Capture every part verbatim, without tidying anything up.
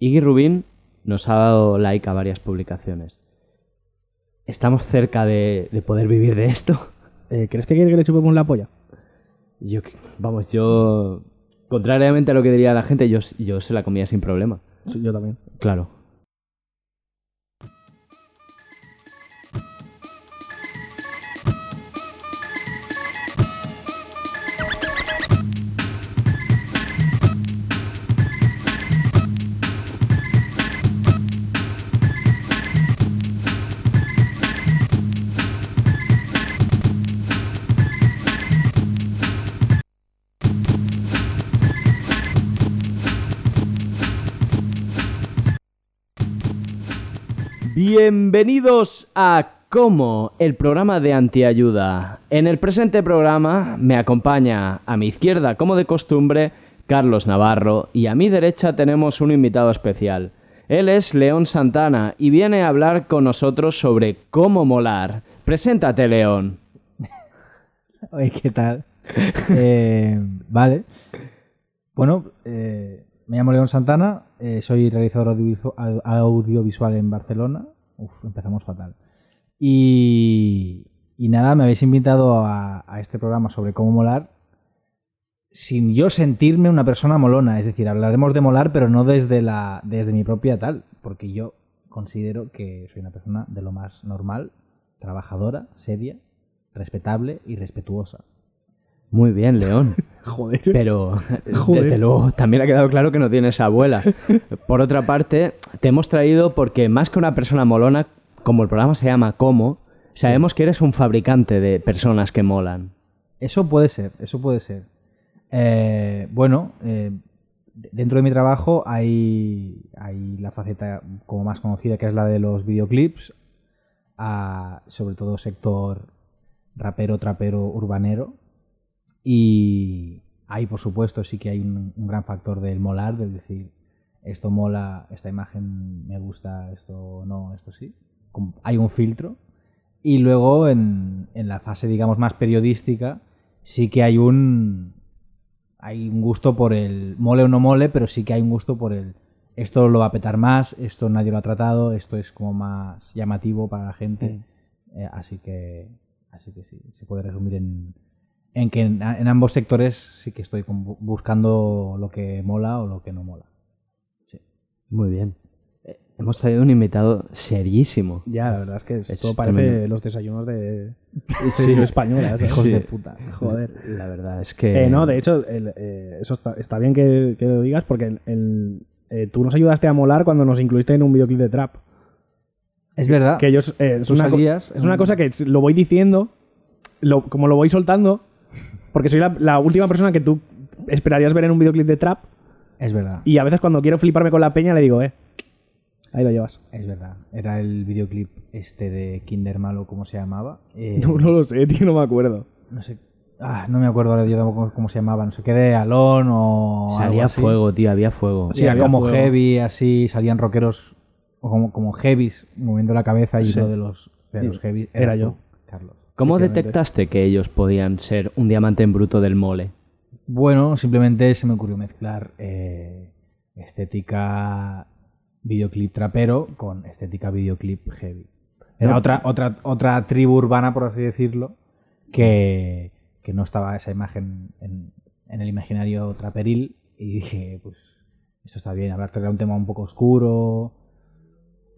Iggy Rubin nos ha dado like a varias publicaciones. ¿Estamos cerca de, de poder vivir de esto? Eh, ¿Crees que quiere que le chupemos la polla? Yo, vamos, yo... Contrariamente a lo que diría la gente, yo, yo se la comía sin problema. Sí, yo también. Claro. Bienvenidos a CÓMO, el programa de antiayuda. En el presente programa me acompaña a mi izquierda, como de costumbre, Carlos Navarro, y a mi derecha tenemos un invitado especial. Él es León Santana y viene a hablar con nosotros sobre cómo molar. Preséntate, León. Oye, ¿qué tal? eh, vale. Bueno, eh, me llamo León Santana, eh, soy realizador audio- audiovisual en Barcelona. Uf, empezamos fatal. Y, y nada, me habéis invitado a, a este programa sobre cómo molar sin yo sentirme una persona molona. Es decir, hablaremos de molar, pero no desde, la, desde mi propia tal, porque yo considero que soy una persona de lo más normal, trabajadora, seria, respetable y respetuosa. Muy bien, León. Joder. Pero, Joder. Desde luego, también ha quedado claro que no tienes abuela. Por otra parte, te hemos traído porque, más que una persona molona, como el programa se llama Cómo, sabemos sí. que eres un fabricante de personas que molan. Eso puede ser, eso puede ser. Eh, bueno, eh, dentro de mi trabajo hay, hay la faceta como más conocida, que es la de los videoclips, a, sobre todo sector rapero, trapero, urbanero. Y ahí, por supuesto, sí que hay un, un gran factor del molar, del decir, esto mola, esta imagen me gusta, esto no, esto sí. Hay un filtro. Y luego, en, en la fase, digamos, más periodística, sí que hay un, hay un gusto por el mole o no mole, pero sí que hay un gusto por el esto lo va a petar más, esto nadie lo ha tratado, esto es como más llamativo para la gente. Sí. Eh, así que, así que sí, se puede resumir en... En que en, en ambos sectores sí que estoy buscando lo que mola o lo que no mola. Sí. Muy bien. Eh, Hemos traído un invitado serísimo. Ya, es, la verdad es que es, es todo tremendo. Parece los desayunos de, sí. de españolas. Hijos sí. de puta. Joder. La verdad es que... Eh, no, de hecho, el, eh, eso está, está bien que, que lo digas porque el, el, eh, tú nos ayudaste a molar cuando nos incluiste en un videoclip de Trap. Es verdad. Que ellos, eh, es, una, salías, es una cosa que lo voy diciendo, lo, como lo voy soltando... Porque soy la, la última persona que tú esperarías ver en un videoclip de Trap. Es verdad. Y a veces cuando quiero fliparme con la peña le digo, eh, ahí lo llevas. Es verdad. Era el videoclip este de Kinder Malo, ¿cómo se llamaba? Eh, no, no lo sé, tío, no me acuerdo. No sé. Ah, no me acuerdo ahora yo tampoco cómo se llamaba. No sé qué de Alon o Salía algo así. Fuego, tío, había fuego. Sí, sí había como fuego. Heavy, así, salían rockeros como, como heavies moviendo la cabeza y sí. lo de los, de los heavies. Era yo, Carlos. ¿Cómo detectaste que ellos podían ser un diamante en bruto del mole? Bueno, simplemente se me ocurrió mezclar eh, estética videoclip trapero con estética videoclip heavy. Era otra, otra, otra tribu urbana, por así decirlo, que, que no estaba esa imagen en, en el imaginario traperil. Y dije, pues esto está bien, hablarte de un tema un poco oscuro,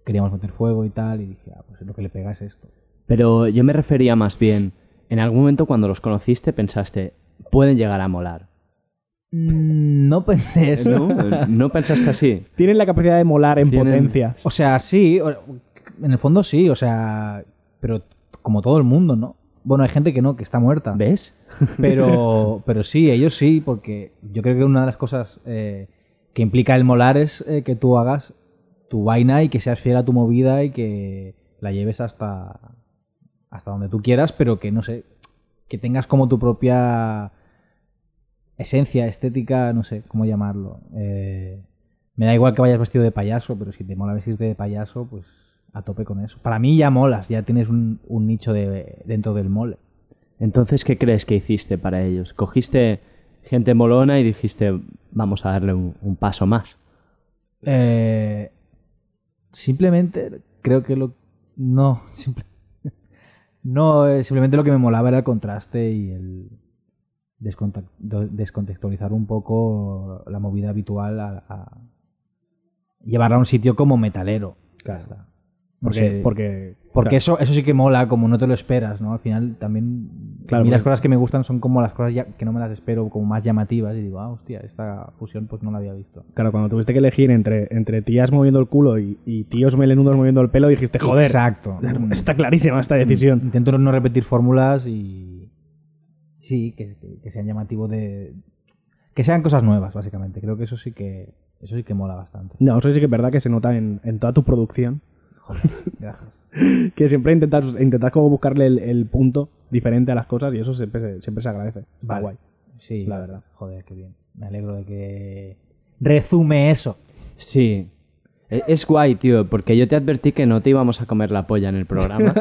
queríamos meter fuego y tal. Y dije, ah, pues lo que le pega es esto. Pero yo me refería más bien, en algún momento cuando los conociste pensaste, pueden llegar a molar. No pensé eso. No, no pensaste así. Tienen la capacidad de molar en ¿Tienen... potencia. O sea, sí, en el fondo sí, o sea, pero como todo el mundo, ¿no? Bueno, hay gente que no, que está muerta. ¿Ves? Pero, pero sí, ellos sí, porque yo creo que una de las cosas eh, que implica el molar es eh, que tú hagas tu vaina y que seas fiel a tu movida y que la lleves hasta, hasta donde tú quieras, pero que, no sé, que tengas como tu propia esencia, estética, no sé cómo llamarlo. Eh, me da igual que vayas vestido de payaso, pero si te mola vestirte de payaso, pues a tope con eso. Para mí ya molas, ya tienes un, un nicho de, dentro del mole. Entonces, ¿qué crees que hiciste para ellos? ¿Cogiste gente molona y dijiste, vamos a darle un, un paso más? Eh, simplemente creo que lo... No, simple, no eh, simplemente lo que me molaba era el contraste y el descontextualizar un poco la movida habitual a, a llevarla a un sitio como metalero. Claro. Hasta. Porque, porque, porque, porque claro. eso, eso sí que mola, como no te lo esperas, ¿no? Al final también claro, a mí las cosas que me gustan son como las cosas ya, que no me las espero, como más llamativas, y digo, ah, hostia, esta fusión pues no la había visto. Claro, cuando tuviste que elegir entre, entre tías moviendo el culo y, y tíos melenudos moviendo el pelo, dijiste, joder, exacto, está clarísima esta decisión. Intento no repetir fórmulas y sí, que, que, que sean llamativos de... que sean cosas nuevas, básicamente. Creo que eso sí que eso sí que mola bastante. No, eso sí que es verdad que se nota en, en toda tu producción. Que siempre intentas, intentas como buscarle el, el punto diferente a las cosas, y eso siempre se, siempre se agradece. Está vale. guay. Sí, la verdad. Joder, qué bien. Me alegro de que resume eso. Sí. Es, es guay, tío, porque yo te advertí que no te íbamos a comer la polla en el programa.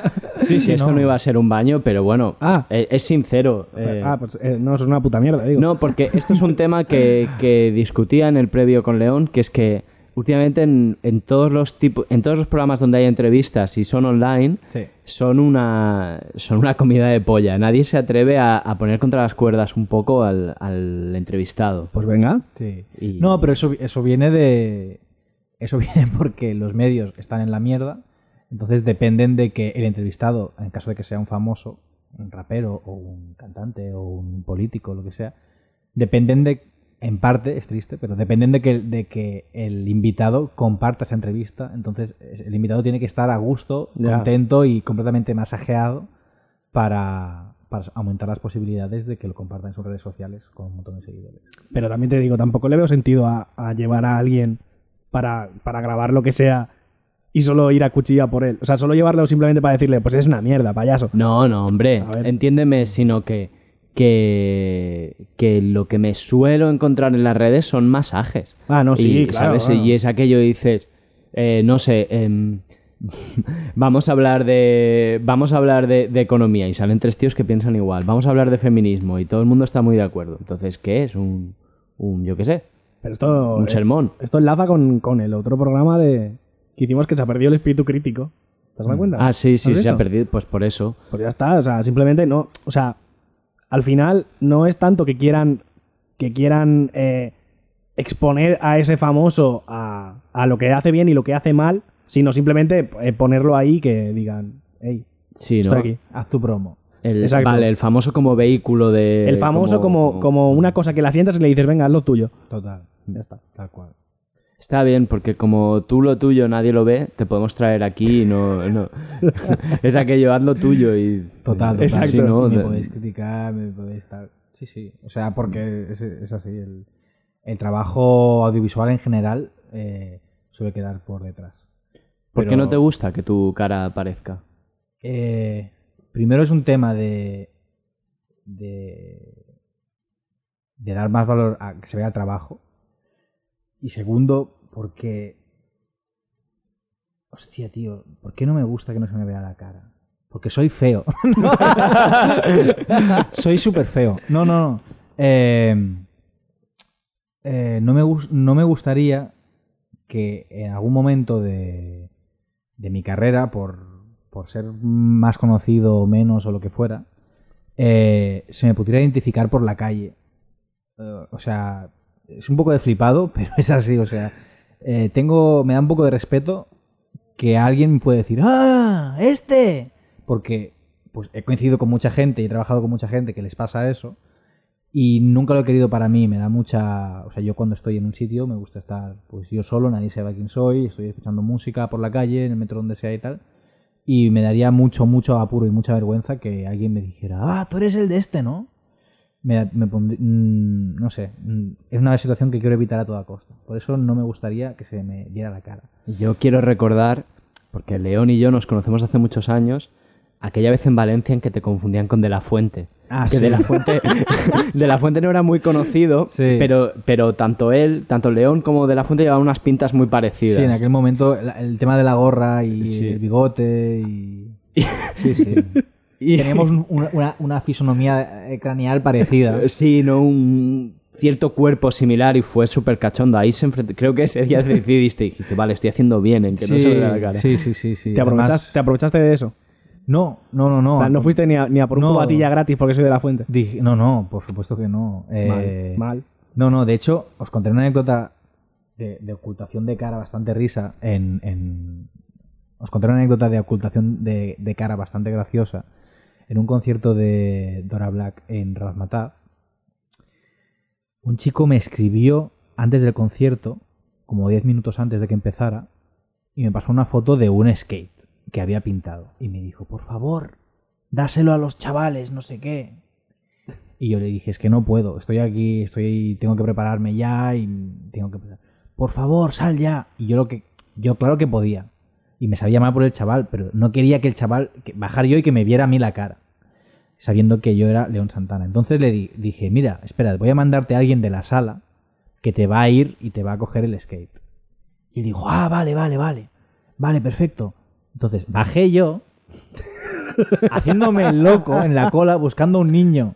Sí, sí, esto no. no iba a ser un baño, pero bueno, ah, es, es sincero. Eh, ah, pues eh, no, eso es una puta mierda, digo. No, porque esto es un tema que, que discutía en el previo con León, que es que últimamente en, en todos los tipos, en todos los programas donde hay entrevistas y son online, sí. son una son una comida de polla. Nadie se atreve a, a poner contra las cuerdas un poco al, al entrevistado. Pues venga. Sí. Y... No, pero eso, eso viene de eso viene porque los medios están en la mierda, entonces dependen de que el entrevistado, en caso de que sea un famoso, un rapero o un cantante o un político, lo que sea, dependen de en parte, es triste, pero dependen de que, de que el invitado comparta esa entrevista. Entonces, el invitado tiene que estar a gusto, yeah. contento y completamente masajeado para, para aumentar las posibilidades de que lo comparta en sus redes sociales con un montón de seguidores. Pero también te digo, tampoco le veo sentido a, a llevar a alguien para, para grabar lo que sea y solo ir a cuchilla por él. O sea, solo llevarlo simplemente para decirle, pues es una mierda, payaso. No, no, hombre, entiéndeme, sino que... Que, que lo que me suelo encontrar en las redes son masajes. Ah, no, sí, y, claro, ¿sabes? Claro. Y es aquello que dices, eh, no sé, eh, vamos a hablar de vamos a hablar de, de economía y salen tres tíos que piensan igual. Vamos a hablar de feminismo y todo el mundo está muy de acuerdo. Entonces, ¿qué es? Un, un yo qué sé, Pero esto, un sermón. Esto enlaza con, con el otro programa de que hicimos que se ha perdido el espíritu crítico. ¿Te has dado cuenta? Ah, sí, sí, se ha perdido, pues por eso. Pues ya está, o sea, simplemente no, o sea... Al final, no es tanto que quieran que quieran eh, exponer a ese famoso a, a lo que hace bien y lo que hace mal, sino simplemente eh, ponerlo ahí que digan, hey, sí, estoy ¿no? aquí, haz tu promo. El, Exacto. Vale, el famoso como vehículo de... El famoso como, como, como una cosa que la sientas y le dices, venga, haz lo tuyo. Total, ya está. Tal cual. Está bien, porque como tú lo tuyo nadie lo ve, te podemos traer aquí y no... no. Es aquello, haz lo tuyo y... Total, total. Exacto. Sí, ¿no? Me podéis criticar, me podéis estar... Sí, sí. O sea, porque es, es así. El, el trabajo audiovisual en general eh, suele quedar por detrás. ¿Por Pero, qué no te gusta que tu cara aparezca? Eh, primero es un tema de... de... de dar más valor a que se vea el trabajo. Y segundo, porque... Hostia, tío, ¿por qué no me gusta que no se me vea la cara? Porque soy feo. Soy súper feo. No, no, no. Eh, eh, no, me gu- no me gustaría que en algún momento de, de mi carrera, por, por ser más conocido o menos o lo que fuera, eh, se me pudiera identificar por la calle. Uh, o sea... Es un poco de flipado, pero es así, o sea, eh, tengo, me da un poco de respeto que alguien me puede decir ¡ah, este! Porque pues he coincidido con mucha gente y he trabajado con mucha gente que les pasa eso y nunca lo he querido para mí, me da mucha... O sea, yo cuando estoy en un sitio me gusta estar pues yo solo, nadie sabe quién soy, estoy escuchando música por la calle, en el metro donde sea y tal, y me daría mucho, mucho apuro y mucha vergüenza que alguien me dijera ¡ah, tú eres el de este, ¿no? me, me pondría, mmm, no sé, mmm, es una situación que quiero evitar a toda costa. Por eso no me gustaría que se me diera la cara. Yo quiero recordar, porque León y yo nos conocemos hace muchos años, aquella vez en Valencia en que te confundían con De la Fuente. Ah, que sí. De la Fuente, De la Fuente no era muy conocido, sí. pero, pero tanto él, tanto León como De la Fuente llevaban unas pintas muy parecidas. Sí, en aquel momento el, el tema de la gorra y sí. el bigote y... Sí, sí. Y... Teníamos un, una, una fisonomía craneal parecida. Sí, no un cierto cuerpo similar y fue súper cachondo. Ahí se enfrentó, creo que ese día decidiste y dijiste, vale, estoy haciendo bien en que sí, no se vea la cara. Sí, sí, sí. sí. ¿Te, además... aprovechaste, ¿Te aprovechaste de eso? No, no, no, no. O sea, no fuiste ni a, ni a por un no, cubatilla gratis porque soy De la Fuente. Dije, no, no, por supuesto que no. Eh, mal, mal. No, no, de hecho, os conté una anécdota de, de ocultación de cara bastante risa. En, en, os conté una anécdota de ocultación de, de cara bastante graciosa en un concierto de Dora Black en Razzmatazz. Un chico me escribió antes del concierto, como diez minutos antes de que empezara, y me pasó una foto de un skate que había pintado y me dijo, por favor, dáselo a los chavales, no sé qué. Y yo le dije, es que no puedo, estoy aquí, estoy, tengo que prepararme ya y tengo que... Por favor, sal ya. Y yo lo que, yo claro que podía y me sabía mal por el chaval, pero no quería que el chaval que, bajar yo y que me viera a mí la cara, sabiendo que yo era León Santana. Entonces le di, dije, mira, espera, voy a mandarte a alguien de la sala que te va a ir y te va a coger el skate. Y dijo, ah, vale, vale, vale, vale, perfecto. Entonces bajé yo, haciéndome el loco en la cola, buscando a un niño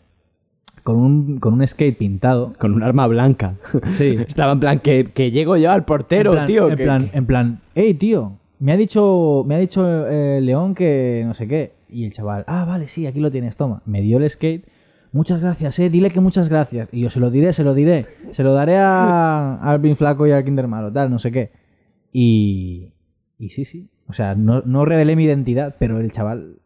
con un, con un skate pintado. Con un arma blanca. Sí. Estaba en plan, que, que llego yo al portero, en plan, tío. En, que, plan, que... en plan, hey, tío, me ha dicho, me ha dicho eh, León que no sé qué. Y el chaval, ah, vale, sí, aquí lo tienes, toma. Me dio el skate. Muchas gracias, eh, dile que muchas gracias. Y yo se lo diré, se lo diré. Se lo daré a Alvin Flaco y al Kinder Malo, tal, no sé qué. Y, y sí, sí. O sea, no, no revelé mi identidad, pero el chaval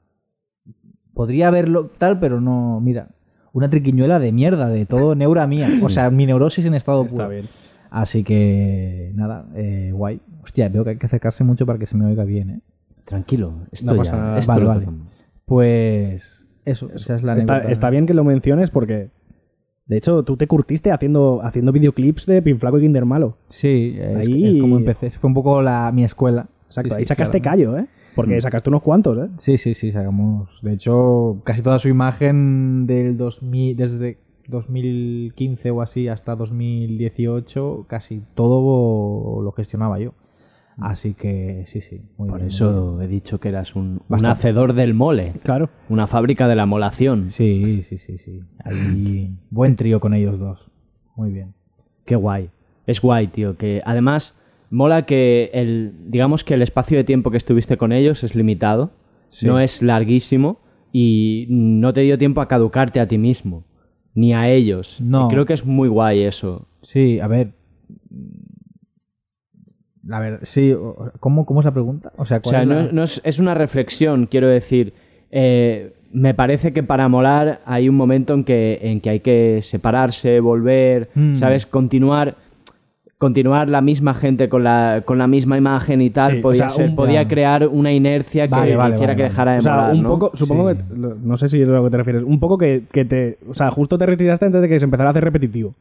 podría verlo tal, pero no... Mira, una triquiñuela de mierda, de todo neura mía. O sea, mi neurosis en estado puro. Está bien. Así que, nada, eh, guay. Hostia, veo que hay que acercarse mucho para que se me oiga bien, ¿eh? Tranquilo, esto no pasa ya, nada. Esto vale, vale. Pues eso, eso. Esa es la anécdota. Está, está bien que lo menciones porque... De hecho, tú te curtiste haciendo, haciendo videoclips de Pimp Flaco y Kinder Malo. Sí, ahí es, es como empecé. Fue un poco la, mi escuela. Exacto, sí, ahí sí, sacaste claramente callo, ¿eh? Porque sacaste unos cuantos, ¿eh? Sí, sí, sí, sacamos. De hecho, casi toda su imagen del dos mil, desde dos mil quince o así hasta dos mil dieciocho, casi todo lo gestionaba yo. Así que sí, sí. Muy Por bien, eso bien. He dicho que eras un, un hacedor del mole. Claro. Una fábrica de la molación. Sí, sí, sí, sí. Ahí, buen trío con ellos dos. Muy bien. Qué guay. Es guay, tío. Que además... Mola que el, digamos que el espacio de tiempo que estuviste con ellos es limitado, sí. No es larguísimo y no te dio tiempo a caducarte a ti mismo, ni a ellos. No. Y creo que es muy guay eso. Sí, a ver. A ver, sí, ¿cómo, cómo es la pregunta? O sea, ¿cuál o sea es, no la... es, no es, es una reflexión, quiero decir. Eh, me parece que para molar hay un momento en que, en que hay que separarse, volver, mm. ¿sabes? Continuar. Continuar la misma gente con la, con la misma imagen y tal, sí, podía, o sea, ser, un, podía ya. crear una inercia que vale, vale, hiciera vale, que vale. dejara de o sea, molar, un ¿no? poco, supongo sí. que, no sé si es a lo que te refieres, un poco que, que te, o sea, justo te retiraste antes de que se empezara a hacer repetitivo.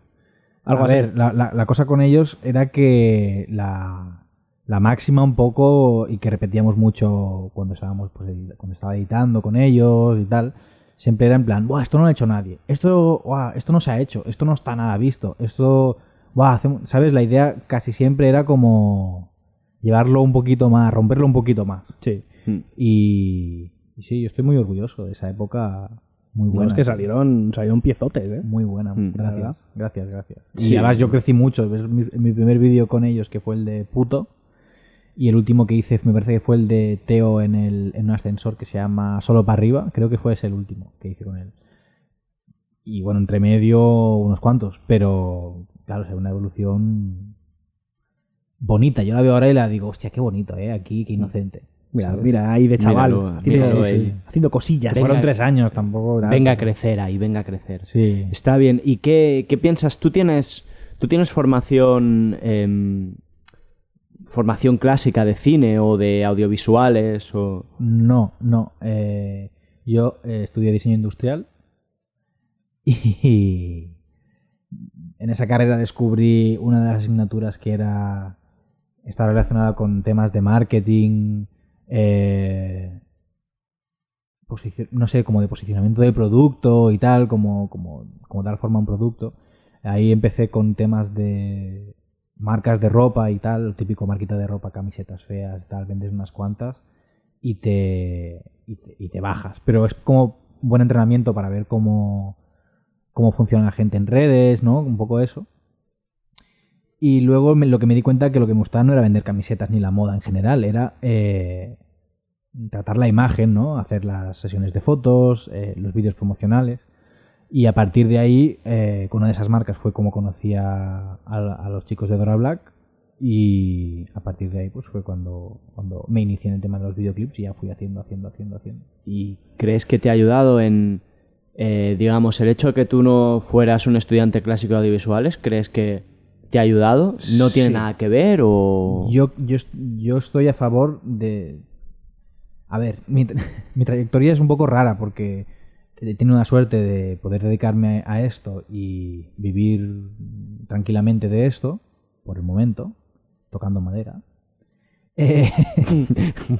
Algo a así. ver, la, la, la cosa con ellos era que la, la máxima un poco, y que repetíamos mucho cuando estábamos, pues, cuando estaba editando con ellos y tal, siempre era en plan, buah, esto no lo ha hecho nadie, esto, buah, esto no se ha hecho, esto no está nada visto, esto... Wow, ¿sabes? La idea casi siempre era como llevarlo un poquito más, romperlo un poquito más. Sí. Mm. Y, y sí, yo estoy muy orgulloso de esa época muy buena. No, es que salieron, salieron piezotes, ¿eh? Muy buena. Mm. Gracias, gracias, gracias. Sí. Y además yo crecí mucho. Mi, mi primer vídeo con ellos, que fue el de Puto, y el último que hice me parece que fue el de Teo en, el, en un ascensor que se llama Solo para arriba. Creo que fue ese el último que hice con él. Y bueno, entre medio unos cuantos, pero... Claro, o sea, una evolución bonita. Yo la veo ahora y la digo, hostia, qué bonito, ¿eh? Aquí, qué inocente. Mira, ¿sabes? Mira, ahí de chaval. Míralo, sí, míralo, sí, sí. Haciendo cosillas. Venga, fueron tres años tampoco. Nada. Venga a crecer ahí, venga a crecer. Sí. Está bien. ¿Y qué, qué piensas? ¿Tú tienes, tú tienes formación, eh, formación clásica de cine o de audiovisuales? O... No, no. Eh, yo eh, estudié diseño industrial. Y en esa carrera descubrí una de las asignaturas que era estaba relacionada con temas de marketing, eh, no sé, como de posicionamiento de producto y tal, como, como, como dar forma a un producto. Ahí empecé con temas de marcas de ropa y tal, típico marquita de ropa, camisetas feas y tal, vendes unas cuantas y te, y te, y te bajas. Pero es como un buen entrenamiento para ver cómo, cómo funciona la gente en redes, ¿no? Un poco eso. Y luego me, lo que me di cuenta que lo que me gustaba no era vender camisetas ni la moda en general, era eh, tratar la imagen, ¿no? Hacer las sesiones de fotos, eh, los vídeos promocionales. Y a partir de ahí, eh, con una de esas marcas fue como conocí a, a, a los chicos de Dora Black, y a partir de ahí pues fue cuando, cuando me inicié en el tema de los videoclips y ya fui haciendo, haciendo, haciendo, haciendo. ¿Y crees que te ha ayudado en, eh, digamos, el hecho de que tú no fueras un estudiante clásico de audiovisuales? ¿Crees que te ha ayudado? ¿No tiene sí. nada que ver o...? Yo, yo, yo estoy a favor de... A ver, mi, tra- mi trayectoria es un poco rara porque... Tiene una suerte de poder dedicarme a esto y vivir tranquilamente de esto, por el momento, tocando madera. Eh...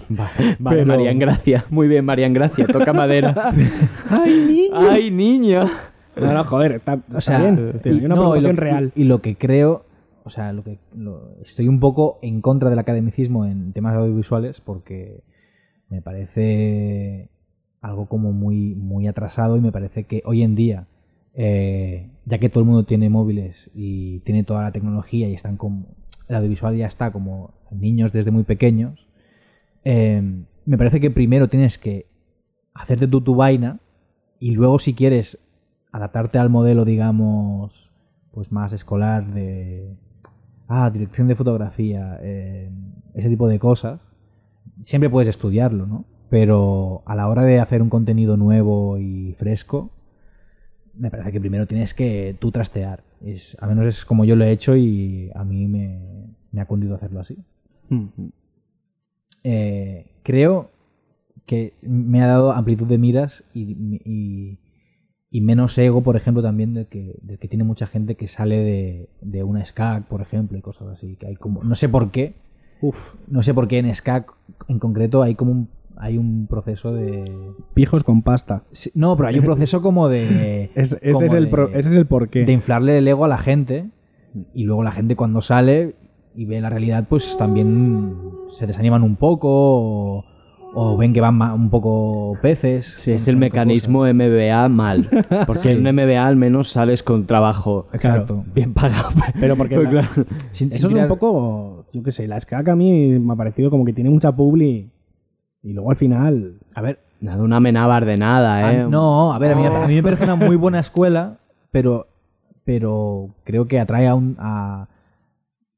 Vale, vale, pero... Marian Gracia. Muy bien, Marian Gracia, toca madera. ¡Ay, niño! ¡Ay, niño! No, no, joder, está, o sea, está bien. Tío, y, hay una no, producción y lo, real. Y, y lo que creo, o sea, lo que lo, estoy un poco en contra del academicismo en temas audiovisuales porque me parece... algo como muy, muy atrasado y me parece que hoy en día, eh, ya que todo el mundo tiene móviles y tiene toda la tecnología y están como, el audiovisual ya está como niños desde muy pequeños, eh, me parece que primero tienes que hacerte tú tu vaina y luego si quieres adaptarte al modelo, digamos, pues más escolar de ah, dirección de fotografía, eh, ese tipo de cosas, siempre puedes estudiarlo, ¿no? Pero a la hora de hacer un contenido nuevo y fresco, me parece que primero tienes que tú trastear. Es, al menos es como yo lo he hecho y a mí me, me ha cundido hacerlo así. Mm-hmm. Eh, creo que me ha dado amplitud de miras y, y, y menos ego, por ejemplo, también del que, del que tiene mucha gente que sale de, de una ESCAC, por ejemplo, y cosas así. Que hay como, no sé por qué. Uf, no sé por qué en ESCAC en concreto hay como un... Hay un proceso de... Pijos con pasta. Sí, no, pero hay un proceso como de... es, ese, como es el de pro, ese es el porqué. De inflarle el ego a la gente y luego la gente cuando sale y ve la realidad pues también se desaniman un poco o, o ven que van ma, un poco peces. Sí, es el mecanismo cosas. M B A mal. Porque sí. En M B A al menos sales con trabajo. Exacto. Claro, bien pagado. Pero porque... Pues, claro, sin, eso sin tirar... es un poco... Yo qué sé, la escaca a mí me ha parecido como que tiene mucha publi... Y luego al final, a ver... Nada, una menábar de nada, ¿eh? A, no, a ver, a mí, a mí me parece una muy buena escuela, pero, pero creo que atrae a, un, a...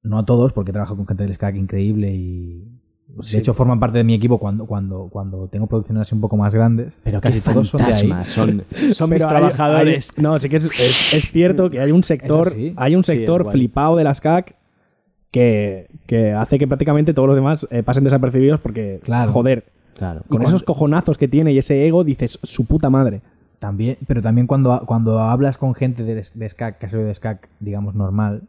No a todos, porque trabajo con gente del SCAC increíble y... Pues de sí. hecho, forman parte de mi equipo cuando, cuando, cuando tengo producciones así un poco más grandes. Pero casi todos son de ahí. Son, son mis trabajadores. Hay, no, sí que es, es, es cierto que hay un sector, sí. hay un sector sí, flipado de la SCAC que, que hace que prácticamente todos los demás eh, pasen desapercibidos porque, claro. joder... Claro, con cuando, esos cojonazos que tiene y ese ego dices, su puta madre. También, pero también cuando, cuando hablas con gente de, de SCAC, que ha sido de SCAC, digamos, normal,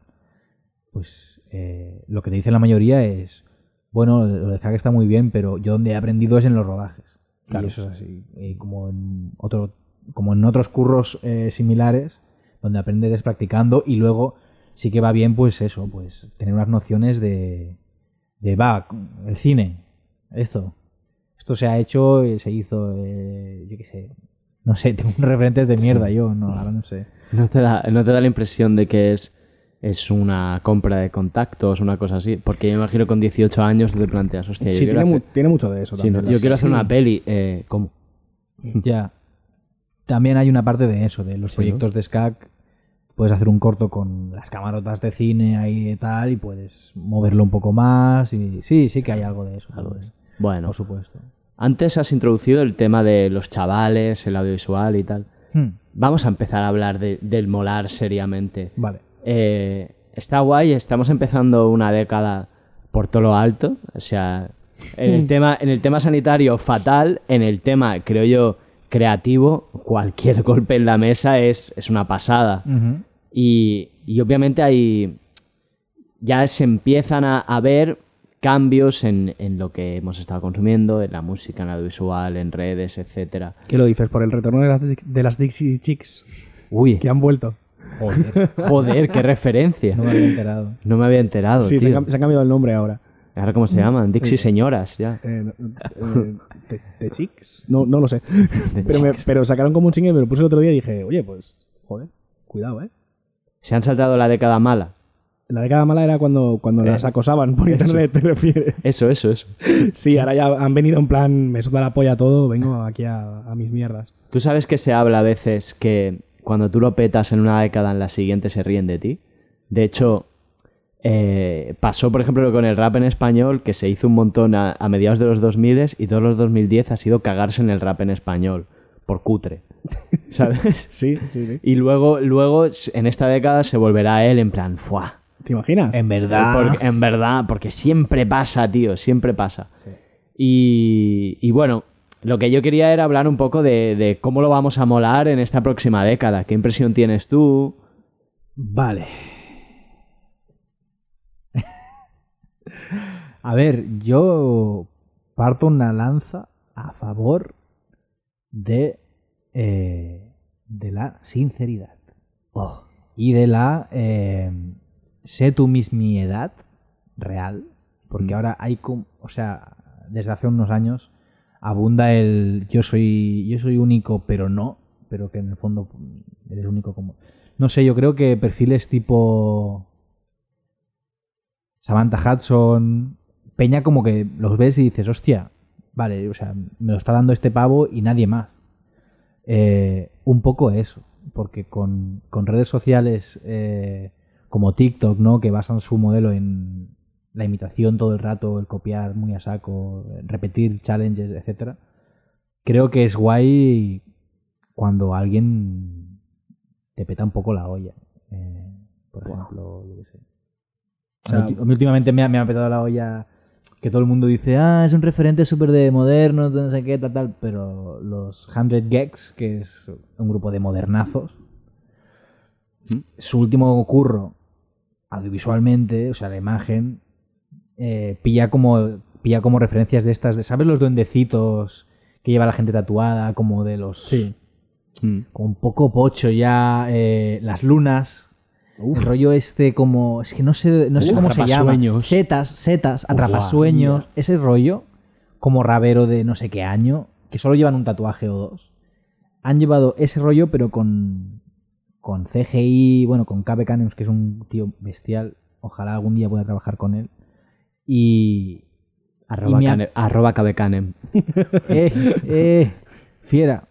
pues eh, lo que te dice la mayoría es, bueno, lo de SCAC está muy bien, pero yo donde he aprendido es en los rodajes. Claro, y eso es así. Y como, en otro, como en otros curros eh, similares, donde aprendes es practicando y luego sí que va bien, pues eso, pues tener unas nociones de, de va, el cine, esto... Esto se ha hecho, se hizo, eh, yo qué sé, no sé, tengo unos referentes de mierda sí. yo, no, ahora no sé. ¿No te da, no te da la impresión de que es, es una compra de contactos, una cosa así? Porque yo me imagino con dieciocho años te planteas, hostia, sí, yo tiene, mu- hacer... tiene mucho de eso sí, también. No, yo quiero hacer sí. una peli, eh, ¿cómo? Ya, también hay una parte de eso, de los sí, proyectos ¿no? de SCAC, puedes hacer un corto con las camarotas de cine ahí y tal, y puedes moverlo un poco más, y sí, sí que hay algo de eso. Algo de eso. Bueno, por supuesto. Antes has introducido el tema de los chavales, el audiovisual y tal. Hmm. Vamos a empezar a hablar de, del molar seriamente. Vale. Eh, está guay, estamos empezando una década por todo lo alto. O sea, en el tema, en el tema sanitario fatal, en el tema, creo yo, creativo, cualquier golpe en la mesa es, es una pasada. Uh-huh. Y, y obviamente hay, ya se empiezan a, a ver cambios en, en lo que hemos estado consumiendo, en la música, en audiovisual, en redes, etcétera. ¿Qué lo dices? ¿Por el retorno de las, de las Dixie Chicks? Uy. Que han vuelto. Joder. Joder, qué referencia. No me había enterado. No me había enterado, sí, tío. Se han, se han cambiado el nombre ahora. ¿Ahora cómo se llaman? Dixie Señoras, ya. Eh, eh, ¿te, te Chicks? No, no lo sé. Pero, me, pero sacaron como un single, me lo puse el otro día y dije, oye, pues, joder, cuidado, ¿eh? Se han saltado la década mala. La década mala era cuando, cuando eh, las acosaban por internet, ¿te refieres? Eso, eso, eso. Sí, ahora ya han venido en plan, me suda la polla todo, vengo aquí a, a mis mierdas. ¿Tú sabes que se habla a veces que cuando tú lo petas en una década, en la siguiente se ríen de ti? De hecho... Eh, pasó por ejemplo con el rap en español, que se hizo un montón a, a mediados de los dos mil y todos los dos mil diez ha sido cagarse en el rap en español por cutre, ¿sabes? Sí, sí, sí. Y luego, luego en esta década se volverá a él en plan ¡fuah! ¿Te imaginas? En verdad, porque, en verdad, porque siempre pasa, tío, siempre pasa. Sí. Y, y bueno, lo que yo quería era hablar un poco de, de cómo lo vamos a molar en esta próxima década. ¿Qué impresión tienes tú? Vale. A ver, yo parto una lanza a favor de, eh, de la sinceridad. Oh. Y de la eh, sé tú mismiedad real. Porque mm. ahora hay como, o sea, desde hace unos años abunda el yo soy, yo soy único, pero no, pero que en el fondo eres único como. No sé, yo creo que perfiles tipo Samantha Hudson, peña, como que los ves y dices, hostia, vale, o sea, me lo está dando este pavo y nadie más. Eh, un poco eso, porque con, con redes sociales eh, como TikTok, ¿no? Que basan su modelo en la imitación todo el rato, el copiar muy a saco, repetir challenges, etcétera. Creo que es guay cuando alguien te peta un poco la olla. Eh, por wow. ejemplo, yo qué sé. O sea, últimamente me ha, me ha petado la olla que todo el mundo dice, ah, es un referente súper de moderno, no sé qué, tal, tal, pero los cien Gecs, que es un grupo de modernazos, ¿Mm? su último curro, audiovisualmente, o sea, la imagen, eh, pilla como pilla como referencias de estas, de, ¿sabes los duendecitos que lleva la gente tatuada? Como de los... Sí. Mm. Como un poco pocho ya, eh, las lunas... Uf. El rollo este como... Es que no sé, no sé cómo se llama. Setas, setas, atrapasueños. Uf, ese rollo como rabero de no sé qué año, que solo llevan un tatuaje o dos. Han llevado ese rollo pero con, con C G I, bueno, con K B Kanem, que es un tío bestial. Ojalá algún día pueda trabajar con él. Y... Arroba, y Kanem, ha... arroba K B Kanem. Eh, eh, fiera.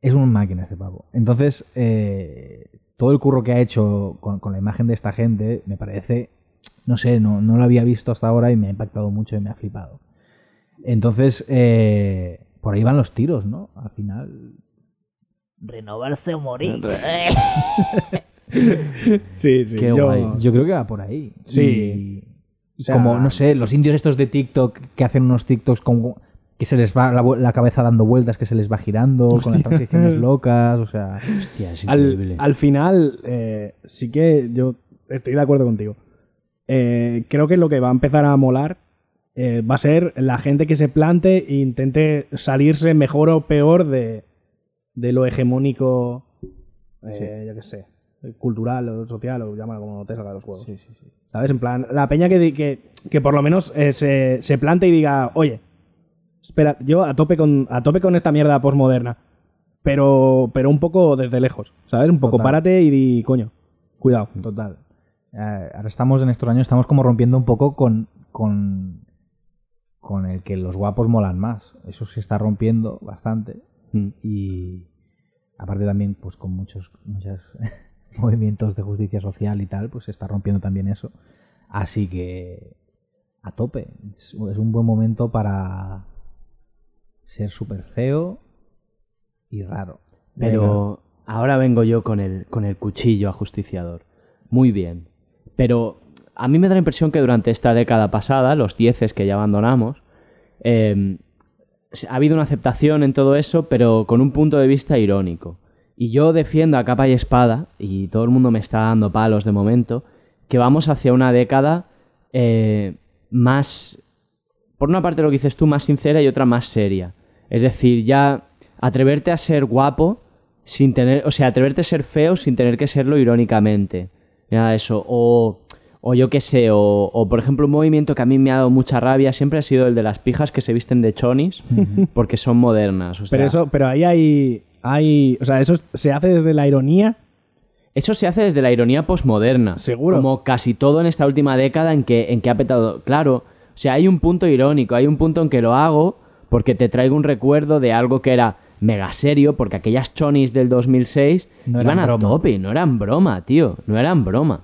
Es un máquina este pavo. Entonces... Eh, todo el curro que ha hecho con, con la imagen de esta gente, me parece, no sé, no, no lo había visto hasta ahora y me ha impactado mucho y me ha flipado. Entonces, eh, por ahí van los tiros, ¿no? Al final, renovarse o morir. Sí, sí. Qué yo... guay. Yo creo que va por ahí. Sí. Y, o sea, como, no sé, los indios estos de TikTok que hacen unos TikToks con, que se les va la, la cabeza dando vueltas, que se les va girando, hostia, con las transiciones locas, o sea... Hostia, es increíble. Al, al final, eh, sí que yo estoy de acuerdo contigo. Eh, creo que lo que va a empezar a molar eh, va a ser la gente que se plante e intente salirse mejor o peor de, de lo hegemónico, eh, sí. yo qué sé, cultural o social, o llámalo como te salga de los juegos. Sí, sí, sí. ¿Sabes? En plan, la peña que, que, que por lo menos eh, se, se plante y diga, oye, espera, yo a tope con a tope con esta mierda posmoderna, pero pero un poco desde lejos, ¿sabes? Un poco total. Párate y di, coño, cuidado. Total. Eh, ahora estamos en estos años, estamos como rompiendo un poco con, con, con el que los guapos molan más. Eso se está rompiendo bastante. Mm. Y aparte también, pues con muchos, muchos movimientos de justicia social y tal, pues se está rompiendo también eso. Así que a tope. Es, es un buen momento para... ser súper feo y raro. Pero venga, ahora vengo yo con el, con el cuchillo ajusticiador. Muy bien. Pero a mí me da la impresión que durante esta década pasada, los dieces que ya abandonamos, eh, ha habido una aceptación en todo eso, pero con un punto de vista irónico. Y yo defiendo a capa y espada, y todo el mundo me está dando palos de momento, que vamos hacia una década eh, más, por una parte lo que dices tú, más sincera y otra más seria. Es decir, ya atreverte a ser guapo sin tener, o sea, atreverte a ser feo sin tener que serlo irónicamente. Nada de eso. O, o yo qué sé, o, o por ejemplo un movimiento que a mí me ha dado mucha rabia siempre ha sido el de las pijas que se visten de chonis porque son modernas. O sea, pero eso, pero ahí hay, hay, o sea, eso se hace desde la ironía. Eso se hace desde la ironía posmoderna. Seguro. Como casi todo en esta última década en que, en que ha petado. Claro, o sea, hay un punto irónico, hay un punto en que lo hago porque te traigo un recuerdo de algo que era mega serio, porque aquellas chonis del dos mil seis no iban a broma. Tope, no eran broma, tío, no eran broma.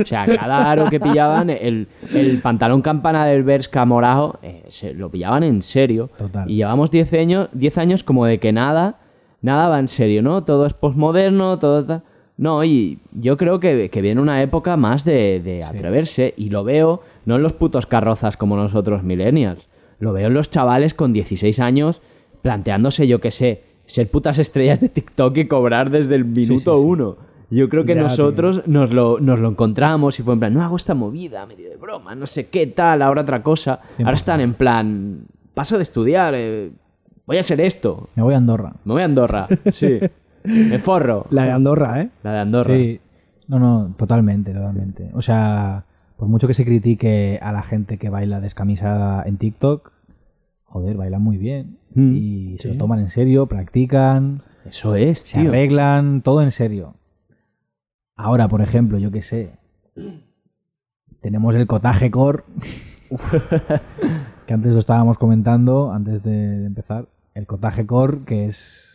O sea, cada aro que pillaban, el, el pantalón campana del Bershka morado, eh, se lo pillaban en serio. Total. Y llevamos diez años, diez años como de que nada, nada va en serio, ¿no? Todo es posmoderno, todo tal. No, y yo creo que, que viene una época más de, de atreverse, sí. Y lo veo no en los putos carrozas como nosotros millennials, lo veo en los chavales con dieciséis años planteándose, yo qué sé, ser putas estrellas de TikTok y cobrar desde el minuto sí, sí, sí. uno. Yo creo que ya, nosotros nos lo, nos lo encontramos y fue en plan, no hago esta movida, medio de broma, no sé qué tal, ahora otra cosa. Sí, ahora están en plan, paso de estudiar, eh, voy a hacer esto. Me voy a Andorra. Me voy a Andorra, sí. Me forro. La de Andorra, ¿eh? La de Andorra. Sí. No, no, totalmente, totalmente. O sea, por mucho que se critique a la gente que baila descamisada en TikTok, joder, bailan muy bien. Mm. Y se sí. lo toman en serio, practican. Eso es, se tío. Se arreglan, todo en serio. Ahora, por ejemplo, yo qué sé, tenemos el cotaje core, que antes lo estábamos comentando, antes de empezar. El cotaje core, que es...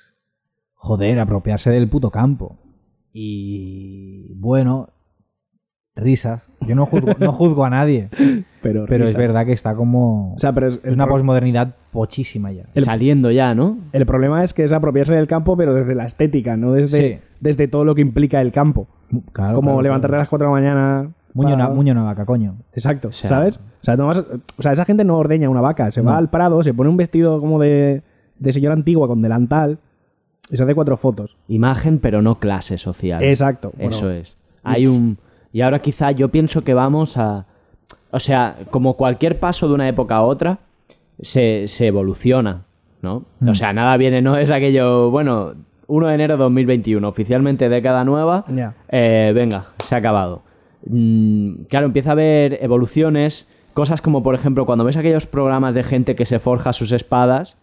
Joder, apropiarse del puto campo. Y bueno, risas. Yo no juzgo, no juzgo a nadie. Pero, pero es verdad que está como... O sea, pero es, es una posmodernidad pochísima ya. El, Saliendo ya, ¿no? El problema es que es apropiarse del campo, pero desde la estética, no desde, sí. desde todo lo que implica el campo. Claro, como claro, levantarte claro. a las cuatro de la mañana... Muño, na, muño una vaca, coño. Exacto, o sea, ¿sabes? O sea, no vas, o sea, esa gente no ordeña una vaca. Se no. va al Prado, se pone un vestido como de, de señora antigua con delantal... Y se hace cuatro fotos. Imagen, pero no clase social. Exacto. Bueno, eso es. Hay un... Y ahora quizá yo pienso que vamos a... O sea, como cualquier paso de una época a otra, se, se evoluciona, ¿no? Mm. O sea, nada viene, no es aquello... Bueno, uno de enero de dos mil veintiuno, oficialmente década nueva. Yeah. Eh, venga, se ha acabado. Mm, claro, empieza a haber evoluciones. Cosas como, por ejemplo, cuando ves aquellos programas de gente que se forja sus espadas...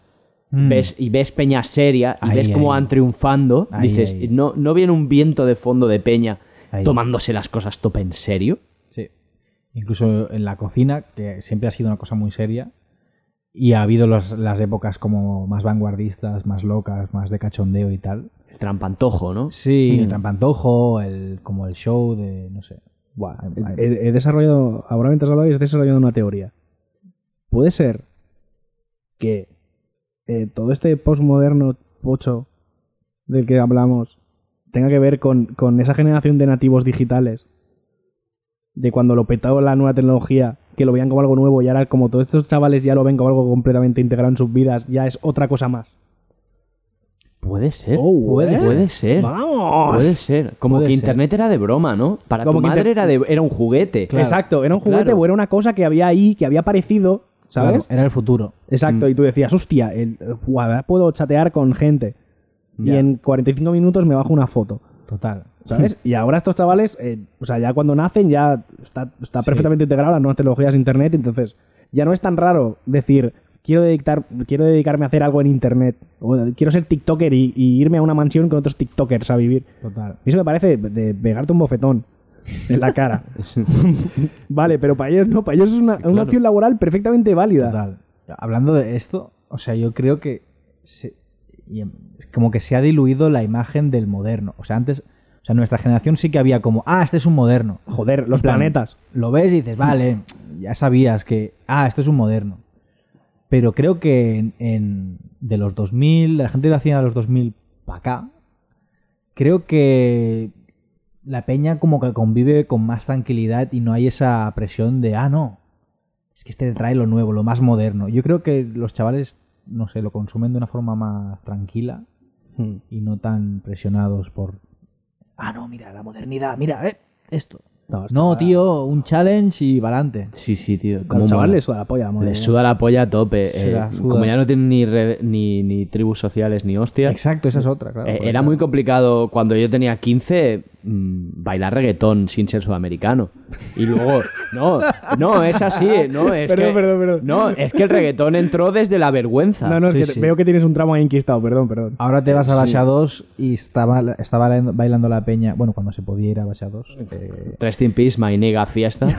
Ves, y ves peña seria y ahí, ves cómo ahí. van triunfando, ahí, dices, ahí. ¿no, ¿no viene un viento de fondo de peña ahí. tomándose las cosas tope en serio? Sí. Incluso en la cocina, que siempre ha sido una cosa muy seria, y ha habido los, las épocas como más vanguardistas, más locas, más de cachondeo y tal. El trampantojo, ¿no? Sí, mm. el trampantojo, el, como el show de, no sé. Buah, he, he, he desarrollado, ahora mientras hablabais, he desarrollado una teoría. Puede ser que... Eh, todo este postmoderno pocho del que hablamos tenga que ver con, con esa generación de nativos digitales, de cuando lo petó la nueva tecnología, que lo veían como algo nuevo, y ahora como todos estos chavales ya lo ven como algo completamente integrado en sus vidas, ya es otra cosa más. Puede ser, oh, puede, puede ser, vamos, puede ser. Como puede que ser. Internet era de broma, ¿no? Para como tu que madre inter... era de, era un juguete. Claro. Exacto, era un juguete claro. o era una cosa que había ahí, que había parecido. ¿Sabes? Era el futuro. Exacto, mm. y tú decías, hostia, el, guau, puedo chatear con gente yeah. y en cuarenta y cinco minutos me bajo una foto. Total. ¿Sabes? Y ahora estos chavales, eh, o sea, ya cuando nacen ya está, está sí. perfectamente integrado las nuevas tecnologías de internet, entonces ya no es tan raro decir, quiero, dedicar, quiero dedicarme a hacer algo en internet, o quiero ser tiktoker y, y irme a una mansión con otros tiktokers a vivir. Total. Y eso me parece de pegarte un bofetón. En la cara. Vale, pero para ellos no, para ellos es una, claro. una opción laboral perfectamente válida. Total. Hablando de esto, o sea, yo creo que se, como que se ha diluido la imagen del moderno. O sea, antes, o sea, en nuestra generación sí que había como, ah, este es un moderno. Joder, los plan, planetas. Lo ves y dices, vale, ya sabías que, ah, este es un moderno. Pero creo que en, en de los dos mil, la gente lo hacía de los dos mil para acá, creo que... La peña como que convive con más tranquilidad y no hay esa presión de, ah, no, es que este trae lo nuevo, lo más moderno. Yo creo que los chavales no sé, lo consumen de una forma más tranquila hmm. y no tan presionados por... Ah, no, mira, la modernidad, mira, eh, esto. No, no tío, un challenge y pa'lante. Sí, sí, tío. Como los chavales les suda la polla. Les suda la polla a tope. Sí, eh, como ya no tienen ni, re, ni, ni tribus sociales ni hostias. Exacto, esa es otra, claro. Eh, era claro. muy complicado cuando yo tenía quince mmm, bailar reggaetón sin ser sudamericano. Y luego, no, no, es así. No, es perdón, que, perdón, perdón. No, es que el reggaetón entró desde la vergüenza. No, no, sí, es que sí. Veo que tienes un tramo ahí enquistado, perdón, perdón. Ahora te vas a Bacha sí. dos y estaba, estaba bailando la peña. Bueno, cuando se podía ir a Bacha dos. Eh, Rest in peace, my nigga, fiesta.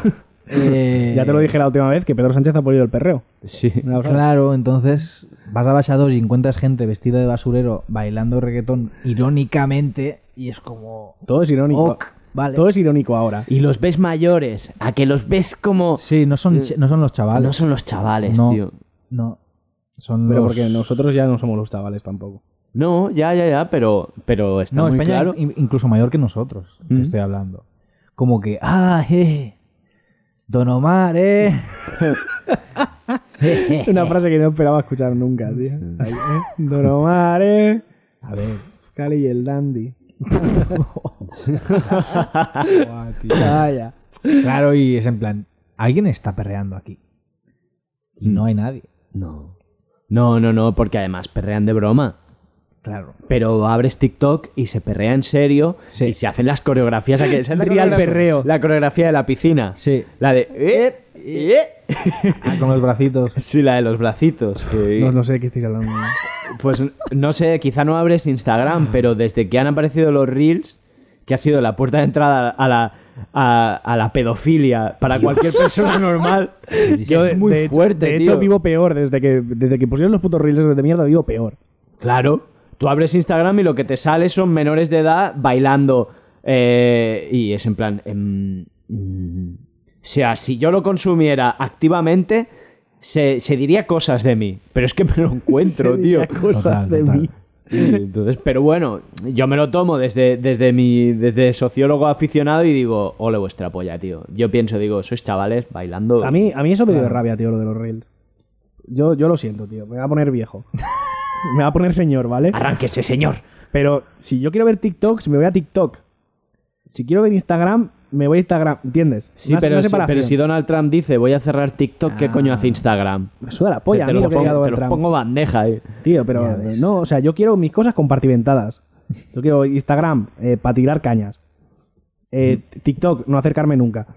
eh... Ya te lo dije la última vez, que Pedro Sánchez ha podido el perreo. Sí. Claro, entonces vas a Bachados y encuentras gente vestida de basurero bailando reggaetón irónicamente y es como... Todo es irónico. Ok, vale. Todo es irónico ahora. Y los ves mayores, a que los ves como... Sí, no son, no son los chavales. No son los chavales, no, tío. No, son Pero los... porque nosotros ya no somos los chavales tampoco. No, ya, ya, ya, pero, pero está no, muy España claro. In, incluso mayor que nosotros, mm-hmm. te estoy hablando. Como que, ah, eh, Don Omar, eh. Una frase que no esperaba escuchar nunca, tío. Ahí, eh. Don Omar, eh. A ver. Cali y el Dandy. Guau, tío. Vaya. Claro, y es en plan, alguien está perreando aquí. Y no hay nadie. No. No, no, no, porque además perrean de broma. Claro. Pero abres TikTok y se perrea en serio sí. y se hacen las coreografías. ¿A que es la Real perreo. La coreografía de la piscina. Sí. La de... Eh, eh. Ah, con los bracitos. Sí, la de los bracitos. Sí. No, no sé de qué estoy hablando. Pues no sé, quizá no abres Instagram, pero desde que han aparecido los Reels, que ha sido la puerta de entrada a la... A, a la pedofilia para Dios. Cualquier persona normal. Yo, es muy de fuerte, hecho, de hecho, vivo peor. Desde que, desde que pusieron los putos Reels de mierda, vivo peor. Claro. Tú abres Instagram y lo que te sale son menores de edad bailando. Eh, y es en plan... Em, mm, o sea, si yo lo consumiera activamente, se, se diría cosas de mí. Pero es que me lo encuentro, se tío. Diría cosas total, de total. Mí. Entonces, pero bueno, yo me lo tomo desde, desde mi desde sociólogo aficionado y digo, ole vuestra polla, tío. Yo pienso, digo, sois chavales bailando. A mí, a mí eso me dio claro. rabia, tío, lo de los Reels. Yo, yo lo siento, tío. Me voy a poner viejo. Me va a poner señor, ¿vale? Arránquese, señor. Pero si yo quiero ver TikToks, me voy a TikTok. Si quiero ver Instagram, me voy a Instagram. ¿Entiendes? Sí, una, pero, una si, pero si Donald Trump dice voy a cerrar TikTok, ah, ¿qué coño hace Instagram? Me suda la polla. Te, te, te, pongo, te los pongo bandeja. Eh. Tío, pero Mira, no, o sea, yo quiero mis cosas compartimentadas. Yo quiero Instagram eh, para tirar cañas. Eh, TikTok, no acercarme nunca.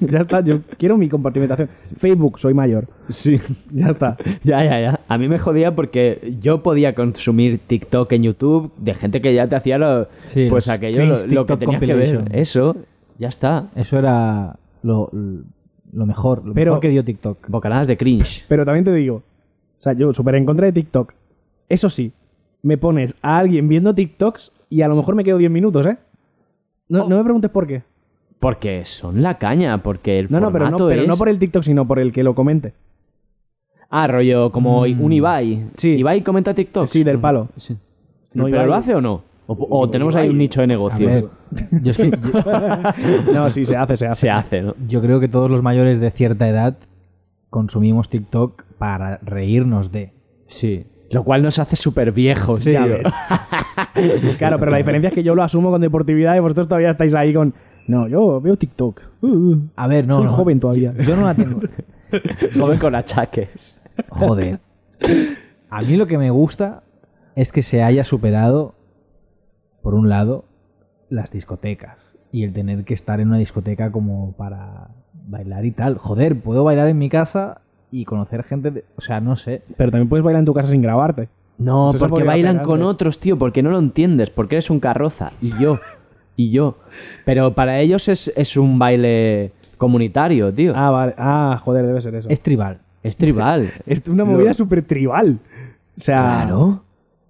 Ya está, yo quiero mi compartimentación. Facebook, soy mayor. Sí, ya está. Ya, ya, ya. A mí me jodía porque yo podía consumir TikTok en YouTube de gente que ya te hacía lo, sí, pues aquello, lo, lo que tenías que ver. Eso, ya está. Eso era lo, lo mejor, lo pero, mejor que dio TikTok. Bocanadas de cringe. Pero también te digo, o sea, yo súper en contra de TikTok. Eso sí, me pones a alguien viendo TikToks y a lo mejor me quedo diez minutos, ¿eh? No, oh. no me preguntes por qué. Porque son la caña, porque el no, formato no, pero no, es... pero no por el TikTok, sino por el que lo comente. Ah, rollo, como mm. un Ibai. Sí. Ibai comenta TikTok. Sí, del palo. Sí. No, ¿pero Ibai... lo hace o no? ¿O, o tenemos Ibai... ahí un nicho de negocio? A ver. Yo es que... no, sí, se hace, se hace. Se hace, ¿no? Yo creo que todos los mayores de cierta edad consumimos TikTok para reírnos de... Sí. Lo cual nos hace súper viejos, sí, ya ves. Claro, pero la diferencia es que yo lo asumo con deportividad y vosotros todavía estáis ahí con... No, yo veo TikTok. Uh, a ver, no, soy no. joven todavía. Yo no la tengo. Joven con achaques. Joder. A mí lo que me gusta es que se haya superado, por un lado, las discotecas. Y el tener que estar en una discoteca como para bailar y tal. Joder, puedo bailar en mi casa... y conocer gente, de, o sea, no sé. Pero también puedes bailar en tu casa sin grabarte. No, Entonces, porque bailan con otros, tío, porque no lo entiendes, porque eres un carroza. Y yo, y yo. Pero para ellos es, es un baile comunitario, tío. Ah, vale. Ah, joder, debe ser eso. Es tribal. Es tribal. Es una movida lo... súper tribal. O sea... Claro.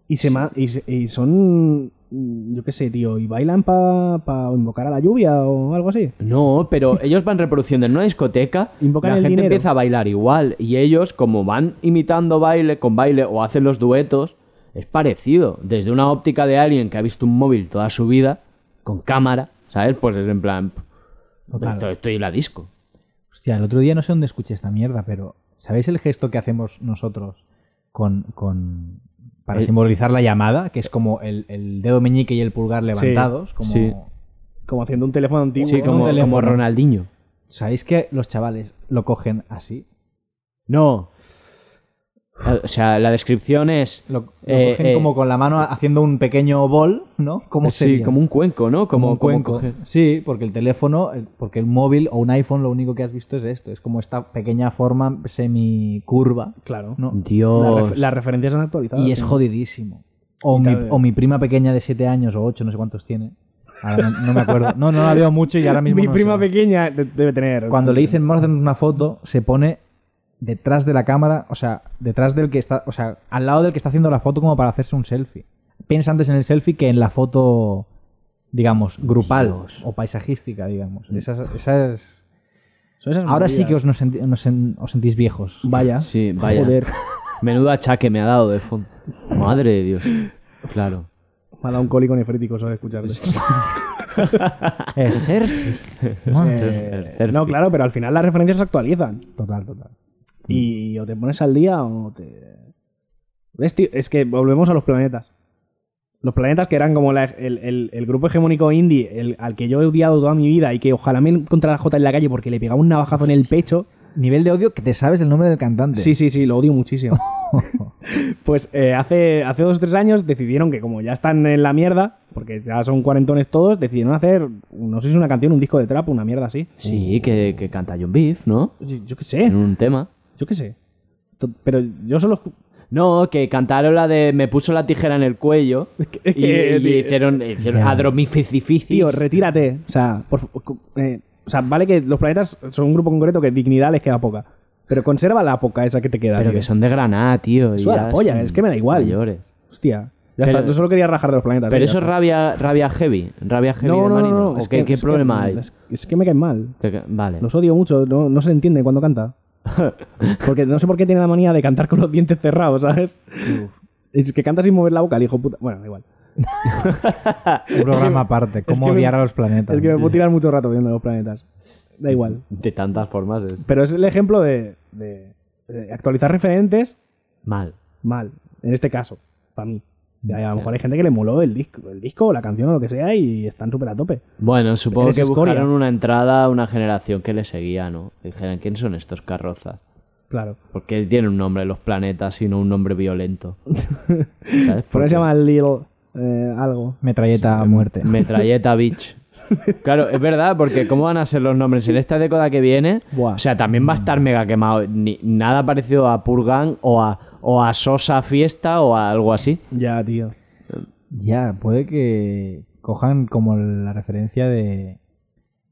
Y, se sí. ma- y, se- y son... Yo qué sé, tío, ¿y bailan para pa invocar a la lluvia o algo así? No, pero ellos van reproduciendo en una discoteca, invocan la gente dinero. Empieza a bailar igual, y ellos, como van imitando baile con baile o hacen los duetos, es parecido. Desde una óptica de alguien que ha visto un móvil toda su vida, con cámara, ¿sabes? Pues es en plan, estoy, estoy en la disco. Hostia, el otro día no sé dónde escuché esta mierda, pero ¿sabéis el gesto que hacemos nosotros con, con para el, simbolizar la llamada, que es como el, el dedo meñique y el pulgar levantados. Sí, como, sí. como haciendo un teléfono antiguo. Sí, como, teléfono. como Ronaldinho. ¿Sabéis que los chavales lo cogen así? No. O sea, la descripción es... Lo, lo eh, cogen eh, como con la mano haciendo un pequeño bol, ¿no? ¿Cómo sería? Sí, como un cuenco, ¿no? Como, como un cuenco. Como sí, porque el teléfono, porque el móvil o un iPhone lo único que has visto es esto. Es como esta pequeña forma semicurva. Claro. ¿No? Dios. Ref- las referencias han actualizado. Y ¿no? es jodidísimo. O mi, o mi prima pequeña de siete años o ocho, no sé cuántos tiene. Ahora no, no me acuerdo. No, no la veo mucho y ahora mismo Mi no prima sé. pequeña debe tener... Cuando le dicen, vamos a hacer una foto, se pone... detrás de la cámara, o sea, detrás del que está, o sea, al lado del que está haciendo la foto como para hacerse un selfie. Piensa antes en el selfie que en la foto, digamos, grupal Dios. o paisajística, digamos. Esas, esas... Son esas Ahora medidas. sí que os, nos senti- nos en- os sentís viejos. Vaya. Sí, vaya. Joder. Menudo achaque me ha dado de fondo. Madre de Dios. Claro. Me ha dado un cólico nefrítico solo de escucharlo. El selfie. Eh, no, claro, pero al final las referencias se actualizan. Total, total. Y o te pones al día o te... ¿Ves, tío? Es que volvemos a Los Planetas. Los Planetas que eran como la, el, el, el grupo hegemónico indie el, al que yo he odiado toda mi vida y que ojalá me encontrara Jota en la calle porque le pegaba un navajazo en el pecho. Nivel de odio que te sabes el nombre del cantante. Sí, sí, sí, lo odio muchísimo. Pues eh, hace, hace dos o tres años decidieron que como ya están en la mierda, porque ya son cuarentones todos, decidieron hacer, no sé si es una canción, un disco de trap, una mierda así. Sí, que, que canta John Beef, ¿no? Yo, yo qué sé. En un tema. Yo qué sé. Pero yo solo... No, que cantaron la de Me puso la tijera en el cuello y, y hicieron, hicieron adromificificis. Tío, retírate. O sea, por, eh, o sea, vale que Los Planetas son un grupo concreto que dignidad les queda poca. Pero conserva la poca esa que te queda. Pero tío. que son de Granada, tío. Suda la polla, es que me da igual. Llores. Hostia. Ya pero, está, yo solo quería rajar de Los Planetas. Pero eso es rabia, rabia heavy. Rabia heavy no, de Marino. No, no, no. Es ¿Qué, que, ¿qué es problema que, hay? Es, es que me caen mal. Que, vale. Los odio mucho. No, no se entiende cuando canta. Porque no sé por qué tiene la manía de cantar con los dientes cerrados, ¿sabes? Uf. Es que canta sin mover la boca, el hijo puta. Bueno, da igual. Un programa aparte, cómo es que odiar me, a Los Planetas. Es que me puedo tirar mucho rato viendo Los Planetas. Da igual. De tantas formas es. Pero es el ejemplo de, de, de actualizar referentes. Mal. Mal. En este caso, para mí. A lo mejor hay gente que le moló el disco, el disco, la canción o lo que sea y están súper a tope. Bueno, supongo que escoria. buscaron una entrada a una generación que le seguía, ¿no? Dijeron, ¿quién son estos carrozas? Claro. Porque tienen un nombre, Los Planetas, y no un nombre violento. ¿Sabes? Por eso se llama Lil eh, algo. Metralleta a muerte. Metralleta bitch. Claro, es verdad, porque ¿cómo van a ser los nombres? En esta década que viene, Buah. o sea, también va a estar mega quemado. Ni, nada parecido a Purgan o a... o a Sosa Fiesta o a algo así. Ya, tío. Ya, puede que cojan como la referencia de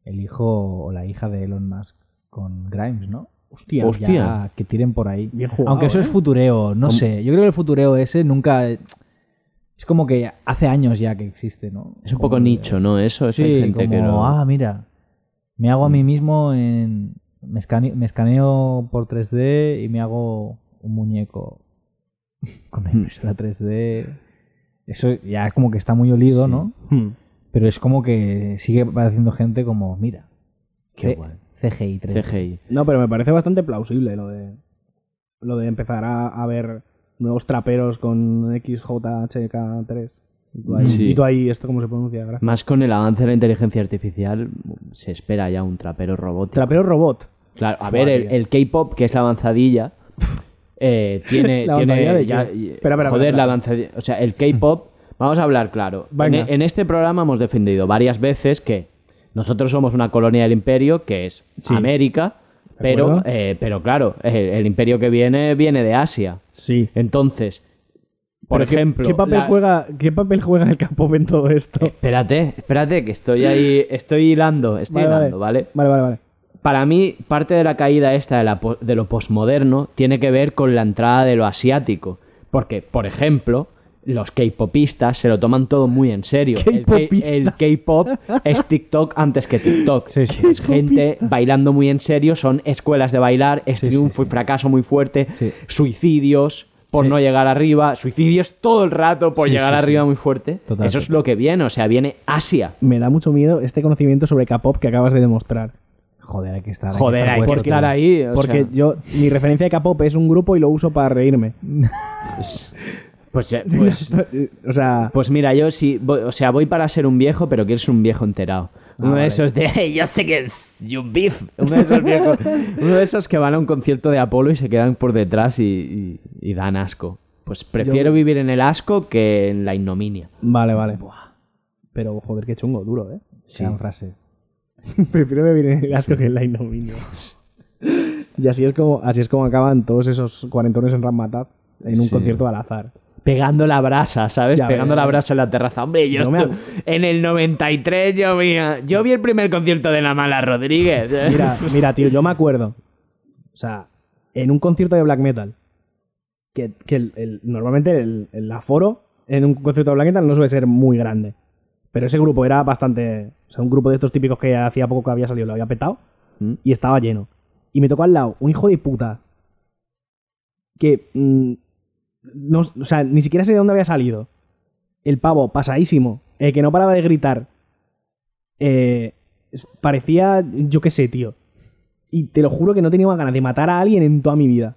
el hijo o la hija de Elon Musk con Grimes, ¿no? Hostia, Hostia. Ya, que tiren por ahí. Bien jugado, Aunque eso ¿eh? es futureo, no ¿Cómo? sé. Yo creo que el futureo ese nunca... Es como que hace años ya que existe, ¿no? Es un como poco que... nicho, ¿no? Eso, eso sí, hay gente como, que no... ah, mira, me hago a mí mismo en... Me escaneo, me escaneo por tres D y me hago... un muñeco con una impresora tres D. Eso ya es como que está muy olido, sí. ¿no? Hmm. Pero es como que sigue pareciendo gente como, mira, qué guay. C G I tres D. C G I. No, pero me parece bastante plausible lo de lo de empezar a, a ver nuevos traperos con X J H K tres. Y tú ahí, sí. y tú ahí ¿esto cómo se pronuncia? Gracias. Más con el avance de la inteligencia artificial se espera ya un trapero robot. ¿Trapero robot? Claro, a Fuaria. ver, el, el K-pop, que es la avanzadilla... Eh, tiene, la tiene ya, ya, espera, espera, joder espera. la avanzadilla, o sea, el K-pop, vamos a hablar claro. En, en este programa hemos defendido varias veces que nosotros somos una colonia del imperio que es sí. América, pero, eh, pero claro, el, el imperio que viene viene de Asia. Sí. Entonces, por pero ejemplo, ¿qué, qué papel la... juega, qué papel juega el K-pop en todo esto? Espérate, espérate, que estoy ahí, estoy hilando, estoy vale, hilando, vale, vale, vale. vale. Para mí, parte de la caída esta de, la, de lo posmoderno tiene que ver con la entrada de lo asiático. Porque, por ejemplo, los K-popistas se lo toman todo muy en serio. K-popistas. El, el K-pop es TikTok antes que TikTok. Sí, sí. Es gente bailando muy en serio, son escuelas de bailar, es sí, triunfo sí, sí. y fracaso muy fuerte, sí. suicidios por sí. no llegar arriba, suicidios todo el rato por sí, llegar sí, arriba sí. muy fuerte. Total, Eso total. es lo que viene, o sea, viene Asia. Me da mucho miedo este conocimiento sobre K-pop que acabas de demostrar. joder, hay que estar, joder, hay que estar ahí. Porque yo, mi referencia de K-pop es un grupo y lo uso para reírme. Pues, pues, o sea, pues mira, yo sí, voy, o sea, voy para ser un viejo, pero que eres un viejo enterado. Uno ah, de vale. esos de, hey, yo sé que es John Beef. Uno de esos viejos. Uno de esos que van a un concierto de Apolo y se quedan por detrás y, y, y dan asco. Pues prefiero yo... vivir en el asco que en la ignominia. Vale, vale. Buah. Pero, joder, qué chungo, duro, ¿eh? Sí. Gran frase. Prefiero vivir en el asco sí. que en la ignominia. Y así es como así es como acaban todos esos cuarentones en Razzmatazz en un sí. concierto al azar. Pegando la brasa, ¿sabes? Ya Pegando ves, la brasa en la terraza. Hombre, yo no estoy... me... en el noventa y tres yo vi, yo vi el primer concierto de la Mala Rodríguez. Mira, mira, tío, yo me acuerdo. O sea, en un concierto de black metal, que, que el, el, normalmente el, el aforo en un concierto de black metal no suele ser muy grande. Pero ese grupo era bastante... O sea, un grupo de estos típicos que hacía poco que había salido, lo había petado, ¿Mm? Y estaba lleno. Y me tocó al lado un hijo de puta que... Mmm, no, o sea, ni siquiera sé de dónde había salido. El pavo, pasadísimo, eh, que no paraba de gritar. Eh, parecía, yo qué sé, tío. Y te lo juro que no tenía más ganas de matar a alguien en toda mi vida.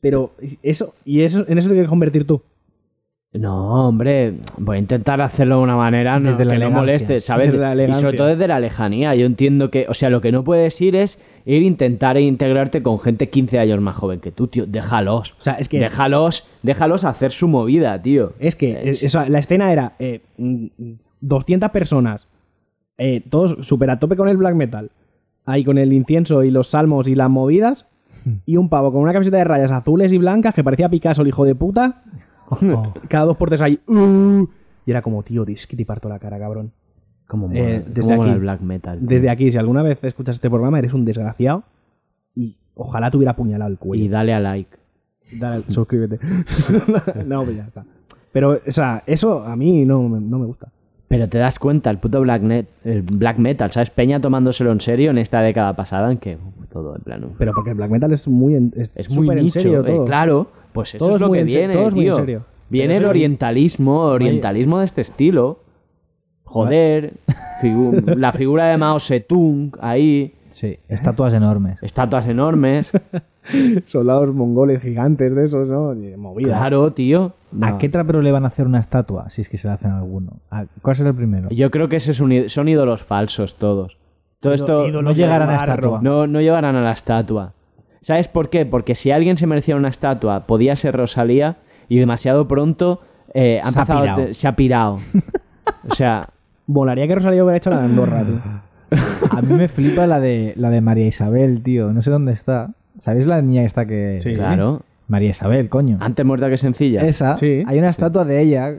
Pero eso, y eso, en eso te quieres convertir tú. No, hombre, voy a intentar hacerlo de una manera no, desde la que no moleste, ¿sabes? Y sobre todo desde la lejanía. Yo entiendo que, o sea, lo que no puedes ir es ir a intentar integrarte con gente quince años más joven que tú, tío. Déjalos. O sea, es que... Déjalos, déjalos hacer su movida, tío. Es que es... Es, la escena era eh, doscientas personas, eh, todos súper a tope con el black metal, ahí con el incienso y los salmos y las movidas, y un pavo con una camiseta de rayas azules y blancas que parecía Picasso, el hijo de puta... Oh. Cada dos por tres ahí uh, y era como, tío, dis que te parto la cara, cabrón. Como mola, eh, desde como aquí, el black metal. Desde tío. Aquí, si alguna vez escuchas este programa, eres un desgraciado y ojalá te hubiera apuñalado el cuello. Y dale a like. Dale, suscríbete. No, pues ya está. Pero, o sea, eso a mí no, no me gusta. Pero te das cuenta, el puto black, net, el black metal, ¿sabes? Peña tomándoselo en serio en esta década pasada en que uh, todo en plano. Pero porque el black metal es muy en, es, es muy nicho, en serio, todo. Eh, claro. Pues eso es lo que viene, tío. Viene el orientalismo, orientalismo de este estilo. Joder, figu la figura de Mao Zedong ahí. Sí, estatuas enormes. Estatuas enormes. Soldados mongoles gigantes de esos, ¿no? Movidas. Claro, tío. No. ¿A qué trapero le van a hacer una estatua? Si es que se la hacen a alguno. ¿Cuál será el primero? Yo creo que ese es un son ídolos falsos todos. Todo esto no llegarán a la estatua. No, no llegarán a la estatua. ¿Sabes por qué? Porque si alguien se merecía una estatua, podía ser Rosalía, y demasiado pronto eh, han se, pasado, ha te, se ha pirado. O sea... Volaría que Rosalía hubiera hecho la de Andorra, tío. A mí me flipa la de, la de María Isabel, tío. No sé dónde está. ¿Sabéis la niña esta que...? Sí, claro. María Isabel, coño. Antes muerta que sencilla. Esa. Sí. Hay una estatua de ella...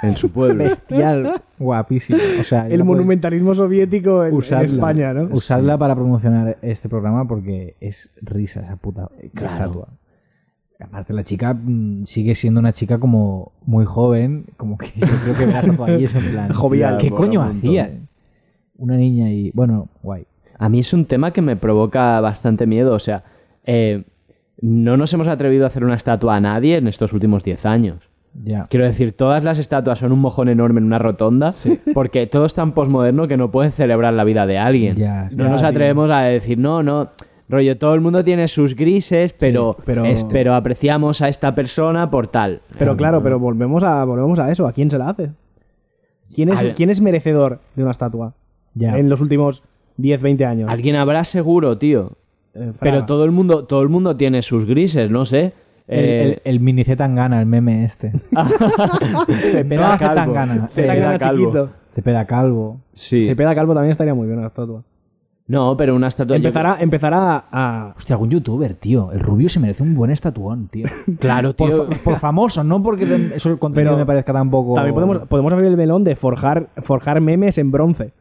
En su pueblo. Bestial. Guapísimo. O sea, el monumentalismo soviético en, usarla, en España, ¿no? Usadla sí. para promocionar este programa porque es risa esa puta claro. estatua. Aparte, la chica sigue siendo una chica como muy joven, como que yo creo que la estatua ahí es en plan... Jovial. ¿Qué coño un hacía? Una niña y... Bueno, guay. A mí es un tema que me provoca bastante miedo. O sea, eh, no nos hemos atrevido a hacer una estatua a nadie en estos últimos diez años. Yeah. Quiero decir, todas las estatuas son un mojón enorme en una rotonda sí. porque todo es tan posmoderno que no puedes celebrar la vida de alguien. Yeah, no yeah, nos atrevemos tío. A decir, no, no, rollo, todo el mundo tiene sus grises, pero, sí, pero... Este, pero apreciamos a esta persona por tal. Pero claro, pero volvemos a, volvemos a eso, ¿a quién se la hace? ¿Quién es, Al... ¿quién es merecedor de una estatua yeah. en los últimos diez, veinte años? Alguien habrá seguro, tío. Eh, pero todo el mundo, todo el mundo tiene sus grises, no sé. El, el, el mini Z Tangana, el meme este. Cepeda no, Calvo. Cepeda Calvo. Cepeda Calvo. Sí. Cepeda Calvo también estaría muy bien una estatua. No, pero una estatua... Empezará, yo... empezará a... Hostia, algún youtuber, tío. El Rubio se merece un buen estatuón, tío. Claro, tío. Por, por famoso, no porque eso el contenido pero me parezca tampoco... También podemos, podemos abrir el melón de forjar, forjar memes en bronce.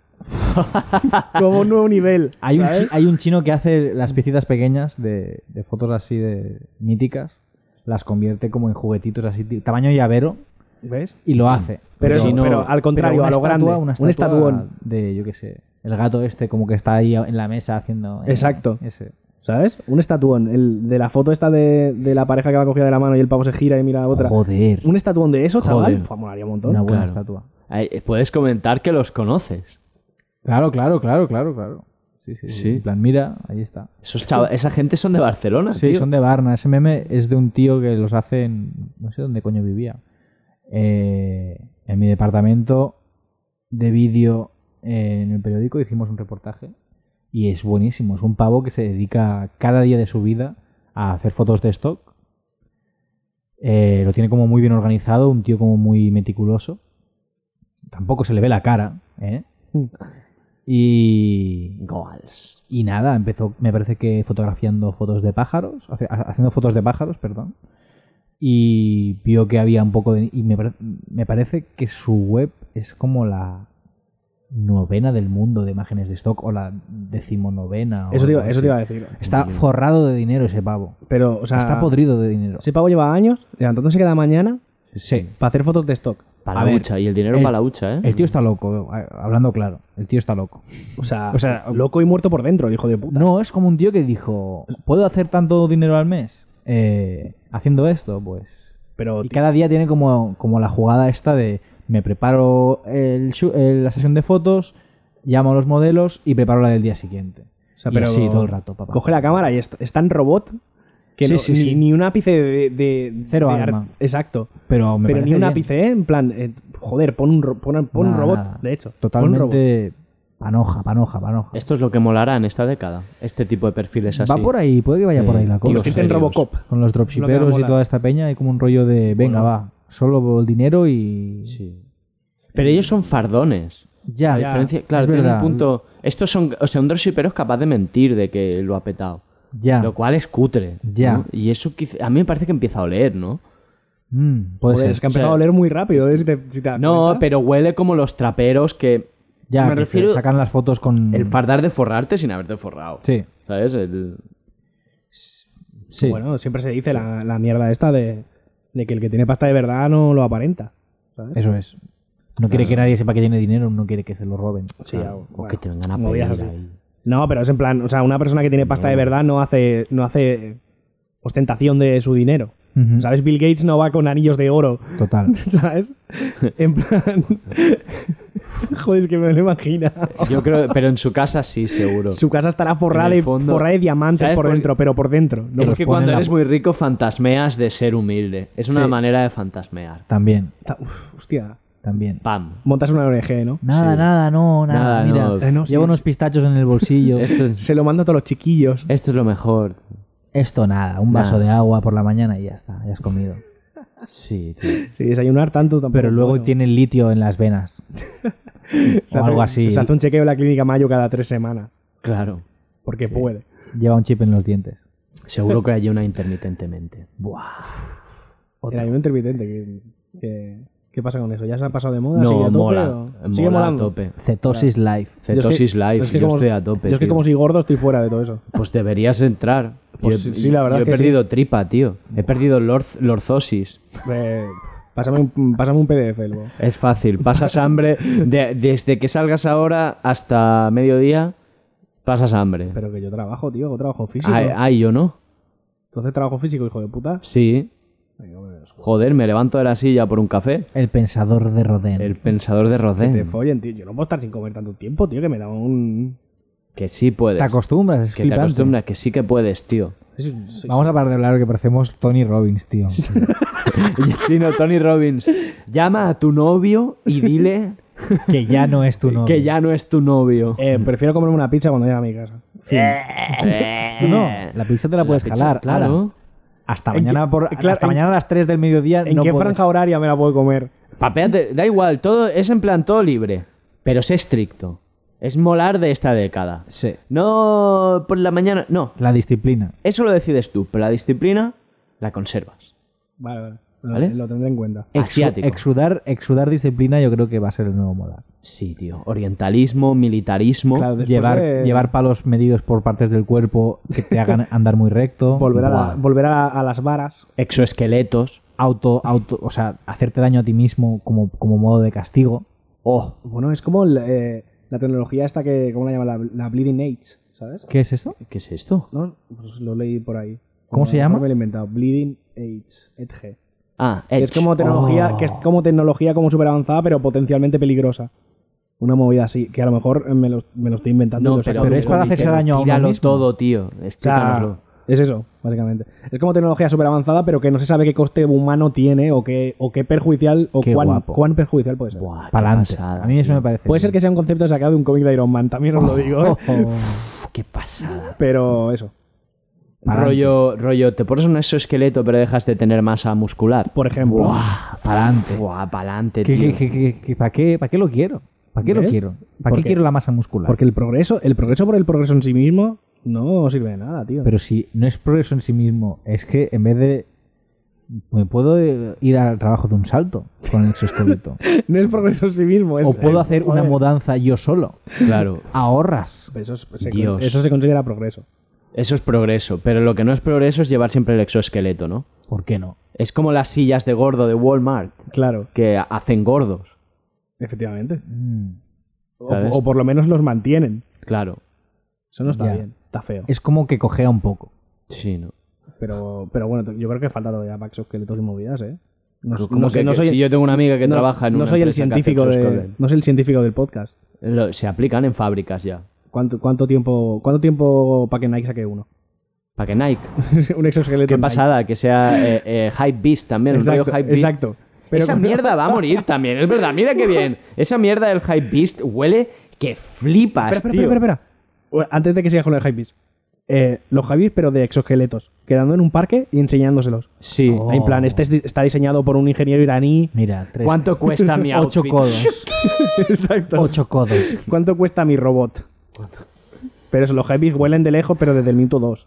Como un nuevo nivel. Hay un, hay un chino que hace las piecitas pequeñas de, de fotos así de míticas. Las convierte como en juguetitos así, tamaño llavero, ¿ves? Y lo hace. Pero, pero, si no, pero al contrario, pero a lo estatua, grande, una estatua un estatuón de, yo qué sé, el gato este como que está ahí en la mesa haciendo... Eh, Exacto. Ese. ¿Sabes? Un estatuón, el de la foto esta de, de la pareja que va cogida de la mano y el pavo se gira y mira a la otra. Joder. Un estatuón de eso, chaval, molaría un montón. Una buena claro. estatua. Puedes comentar que los conoces. Claro, claro, claro, claro, claro. Sí, sí, sí. En plan, mira, ahí está. Esos chav- Esa gente son de Barcelona, sí, tío. Sí, son de Barna. Ese meme es de un tío que los hace en... No sé dónde coño vivía. Eh, en mi departamento de vídeo, eh, en el periódico, hicimos un reportaje. Y es buenísimo. Es un pavo que se dedica cada día de su vida a hacer fotos de stock. Eh, lo tiene como muy bien organizado. Un tío como muy meticuloso. Tampoco se le ve la cara, ¿eh? Y... Goals. Y nada, empezó, me parece que fotografiando fotos de pájaros, haciendo fotos de pájaros, perdón, y vio que había un poco de... Y me, me parece que su web es como la novena del mundo de imágenes de stock, o la decimonovena. Eso, o te, iba, eso te iba a decir. Está Dios. Forrado de dinero ese pavo. Pero, o sea, está podrido de dinero. Ese pavo lleva años levantándose cada mañana, sí, para hacer fotos de stock. Para la hucha, y el dinero para la hucha, ¿eh? El tío está loco, hablando claro. El tío está loco. O sea, o sea, loco y muerto por dentro, el hijo de puta. No, es como un tío que dijo, ¿puedo hacer tanto dinero al mes? Eh, haciendo esto, pues. Pero y tío, cada día tiene como, como la jugada esta de, me preparo el, el, la sesión de fotos, llamo a los modelos y preparo la del día siguiente. O sea, pero sí, todo el rato, papá. Coge la cámara y es, es tan robot... Que sí, no, sí, ni, sí. Ni un ápice de... de Cero de alma. Ar... Exacto. Pero, me Pero ni un bien. ápice, ¿eh? En plan, eh, joder, pon un, ro- pon, pon nah, un robot, nada. de hecho. Totalmente panoja, panoja, panoja. Esto es lo que molará en esta década. Este tipo de perfiles así. Va por ahí, puede que vaya eh, por ahí la cosa. Los en Robocop. Con los dropshiperos lo y toda esta peña hay como un rollo de, venga, bueno, va, solo el dinero y... Sí. Pero ellos son fardones. Ya, la ya. Diferencia, claro, es verdad. Un punto... Estos son... O sea, un dropshipero es capaz de mentir de que lo ha petado. Ya. Lo cual es cutre, ya, ¿no? Y eso a mí me parece que empieza a oler, ¿no? Mm, puede ser. Es que ha empezado o sea, a oler muy rápido, ¿eh? Si te, si te no, cuenta. Pero huele como los traperos que... Ya, me que refiero, sacan las fotos con... El fardar de forrarte sin haberte forrado. Sí. ¿Sabes? El... Sí. Bueno, siempre se dice la, la mierda esta de, de que el que tiene pasta de verdad no lo aparenta, ¿sabes? Eso es. No claro. Quiere que nadie sepa que tiene dinero, no quiere que se lo roben. Sí, claro. O bueno, que te vengan a pedir ahí. No, pero es en plan, o sea, una persona que tiene pasta no. de verdad no hace no hace ostentación de su dinero. Uh-huh. ¿Sabes? Bill Gates no va con anillos de oro. Total. ¿Sabes? En plan... Joder, es que me lo imagino. Yo creo, pero en su casa sí, seguro. Su casa estará forrada, fondo, forrada de diamantes por dentro, por... pero por dentro. No es que cuando la... eres muy rico fantasmeas de ser humilde. Es una sí. manera de fantasmear. También. Uf, hostia. También. Pam. Montas una O N G, ¿no? Nada, sí. nada, no, nada. nada mira, no. Eh, no, llevo sí, unos pistachos en el bolsillo. Esto es... Se lo mando a todos los chiquillos. Esto es lo mejor. Esto nada, un nada. vaso de agua por la mañana y ya está, ya has comido. Sí, tío. Sí, desayunar tanto tampoco. Pero luego bueno. tiene litio en las venas. O, sea, o algo así. Se hace un chequeo en la clínica Mayo cada tres semanas. Claro. Porque sí. puede. Lleva un chip en los dientes. Seguro que hay una intermitentemente. Buah. Otra. Hay una intermitente que... que... ¿Qué pasa con eso? ¿Ya se ha pasado de moda? No, ¿sigue a tope, mola. O... Sigue mola a tope. Cetosis claro. Life. Cetosis yo es que, Life. Yo, es que yo como, estoy a tope. Yo es que tío. como soy gordo estoy fuera de todo eso. Pues deberías entrar. Pues yo, sí, la verdad yo que he perdido sí. tripa, tío. He perdido lorz, lorzosis. Eh, pásame, un, pásame un P D F. Luego. Es fácil. Pasas hambre. De, desde que salgas ahora hasta mediodía, pasas hambre. Pero que yo trabajo, tío. Yo trabajo físico. Ah, yo no. Entonces trabajo físico, hijo de puta. Sí. Joder, me levanto de la silla por un café. El pensador de Rodin. El pensador de Rodin. Que te follen, tío. Yo no puedo estar sin comer tanto tiempo, tío, que me da un... Que sí puedes. Te acostumbras. Que flipante. Te acostumbras, que sí que puedes, tío. Eso, eso, Vamos eso. a parar de hablar que parecemos Tony Robbins, tío. Sí, no, Tony Robbins. Llama a tu novio y dile... que ya no es tu novio. Que ya no es tu novio. Eh, prefiero comerme una pizza cuando llegue a mi casa. Fin. Tú no, la pizza te la puedes la pizza, jalar, claro. Ahora. Hasta mañana, por, claro, hasta en, mañana a las tres del mediodía. ¿En no qué puedes. Franja horaria me la puedo comer? Papeate, da igual, todo es en plan todo libre. Pero sé estricto. Es molar de esta década. Sí. No por la mañana, no. La disciplina. Eso lo decides tú, pero la disciplina la conservas. Vale, vale. ¿Vale? Lo, lo tendré en cuenta. Asiático. Exudar, exudar disciplina yo creo que va a ser el nuevo molar. Sí, tío. Orientalismo, militarismo. Claro, llevar, de... llevar palos medidos por partes del cuerpo que te hagan andar muy recto. Volver a, la, volver a, a las varas. Exoesqueletos. Auto, auto, o sea, hacerte daño a ti mismo como, como modo de castigo. Oh. Bueno, es como el, eh, la tecnología esta que, ¿cómo la llaman? La, la Bleeding Edge, ¿sabes? ¿Qué es esto? ¿Qué es esto? No, pues lo leí por ahí. ¿Cómo no, se llama? No me lo he inventado. Bleeding Edge. Edge. Ah, Edge. Que es como tecnología, oh. que es como tecnología como super avanzada, pero potencialmente peligrosa. Una movida así, que a lo mejor me lo, me lo estoy inventando. No, pero, pero es para hacerse daño a uno mismo. Tíralo todo, tío. Explícanoslo. O sea, es eso, básicamente. Es como tecnología súper avanzada, pero que no se sabe qué coste humano tiene o qué, o qué perjudicial o qué cuán, cuán perjudicial puede ser. Buah, para adelante. A mí eso tío. Me parece. Puede tío. Ser que sea un concepto sacado de un cómic de Iron Man, también os lo digo. Oh, oh, oh. ¡Qué pasada! Pero eso. Rollo, rollo, te pones un exoesqueleto pero dejas de tener masa muscular. Por ejemplo. ¡Buah! ¡Pa'lante! ¡Buah! ¡Pa'lante, tío! ¿Qué, qué, qué, qué, ¿Para qué, para qué lo quiero? ¿Para qué ¿Ves? Lo quiero? ¿Para qué, qué quiero la masa muscular? Porque el progreso, el progreso por el progreso en sí mismo no sirve de nada, tío. Pero si no es progreso en sí mismo, es que en vez de... Me puedo ir al trabajo de un salto con el exoesqueleto. No es progreso en sí mismo. Es, o puedo eh, hacer una mudanza yo solo. Claro. Ahorras. Eso, es, se, Dios. Eso se considera progreso. Eso es progreso, pero lo que no es progreso es llevar siempre el exoesqueleto, ¿no? ¿Por qué no? Es como las sillas de gordo de Walmart. Claro. Que hacen gordos. Efectivamente. Mm. O, o por lo menos los mantienen. Claro. Eso no está ya. bien, está feo. Es como que cojea un poco. Sí, ¿no? Pero, pero bueno, yo creo que falta todavía para exoesqueletos y movidas, ¿eh? No, como no que, que no soy, si yo tengo una amiga que no, trabaja en no una soy el científico de, no soy el científico del podcast. Lo, se aplican en fábricas ya. ¿Cuánto, cuánto tiempo, cuánto tiempo para que Nike saque uno? ¿Para que Nike? Un exoesqueleto. Qué pasada, Nike. Que sea eh, eh, Hype Beast también. Exacto, un Hype Beast. Exacto. Pero esa mierda va a morir también, es verdad, mira qué bien. Esa mierda del Hypebeast huele que flipas, espera, espera, tío. Espera, espera, espera. Antes de que sigas con el Hypebeast. Eh, los Hypebeast, pero de exoesqueletos, quedando en un parque y enseñándoselos. Sí. Oh. En plan, este está diseñado por un ingeniero iraní. Mira, tres. ¿Cuánto cuesta mi outfit? Ocho codos. Exacto. Ocho codos. ¿Cuánto cuesta mi robot? ¿Cuánto? Pero eso, los Hypebeast huelen de lejos, pero desde el minuto dos.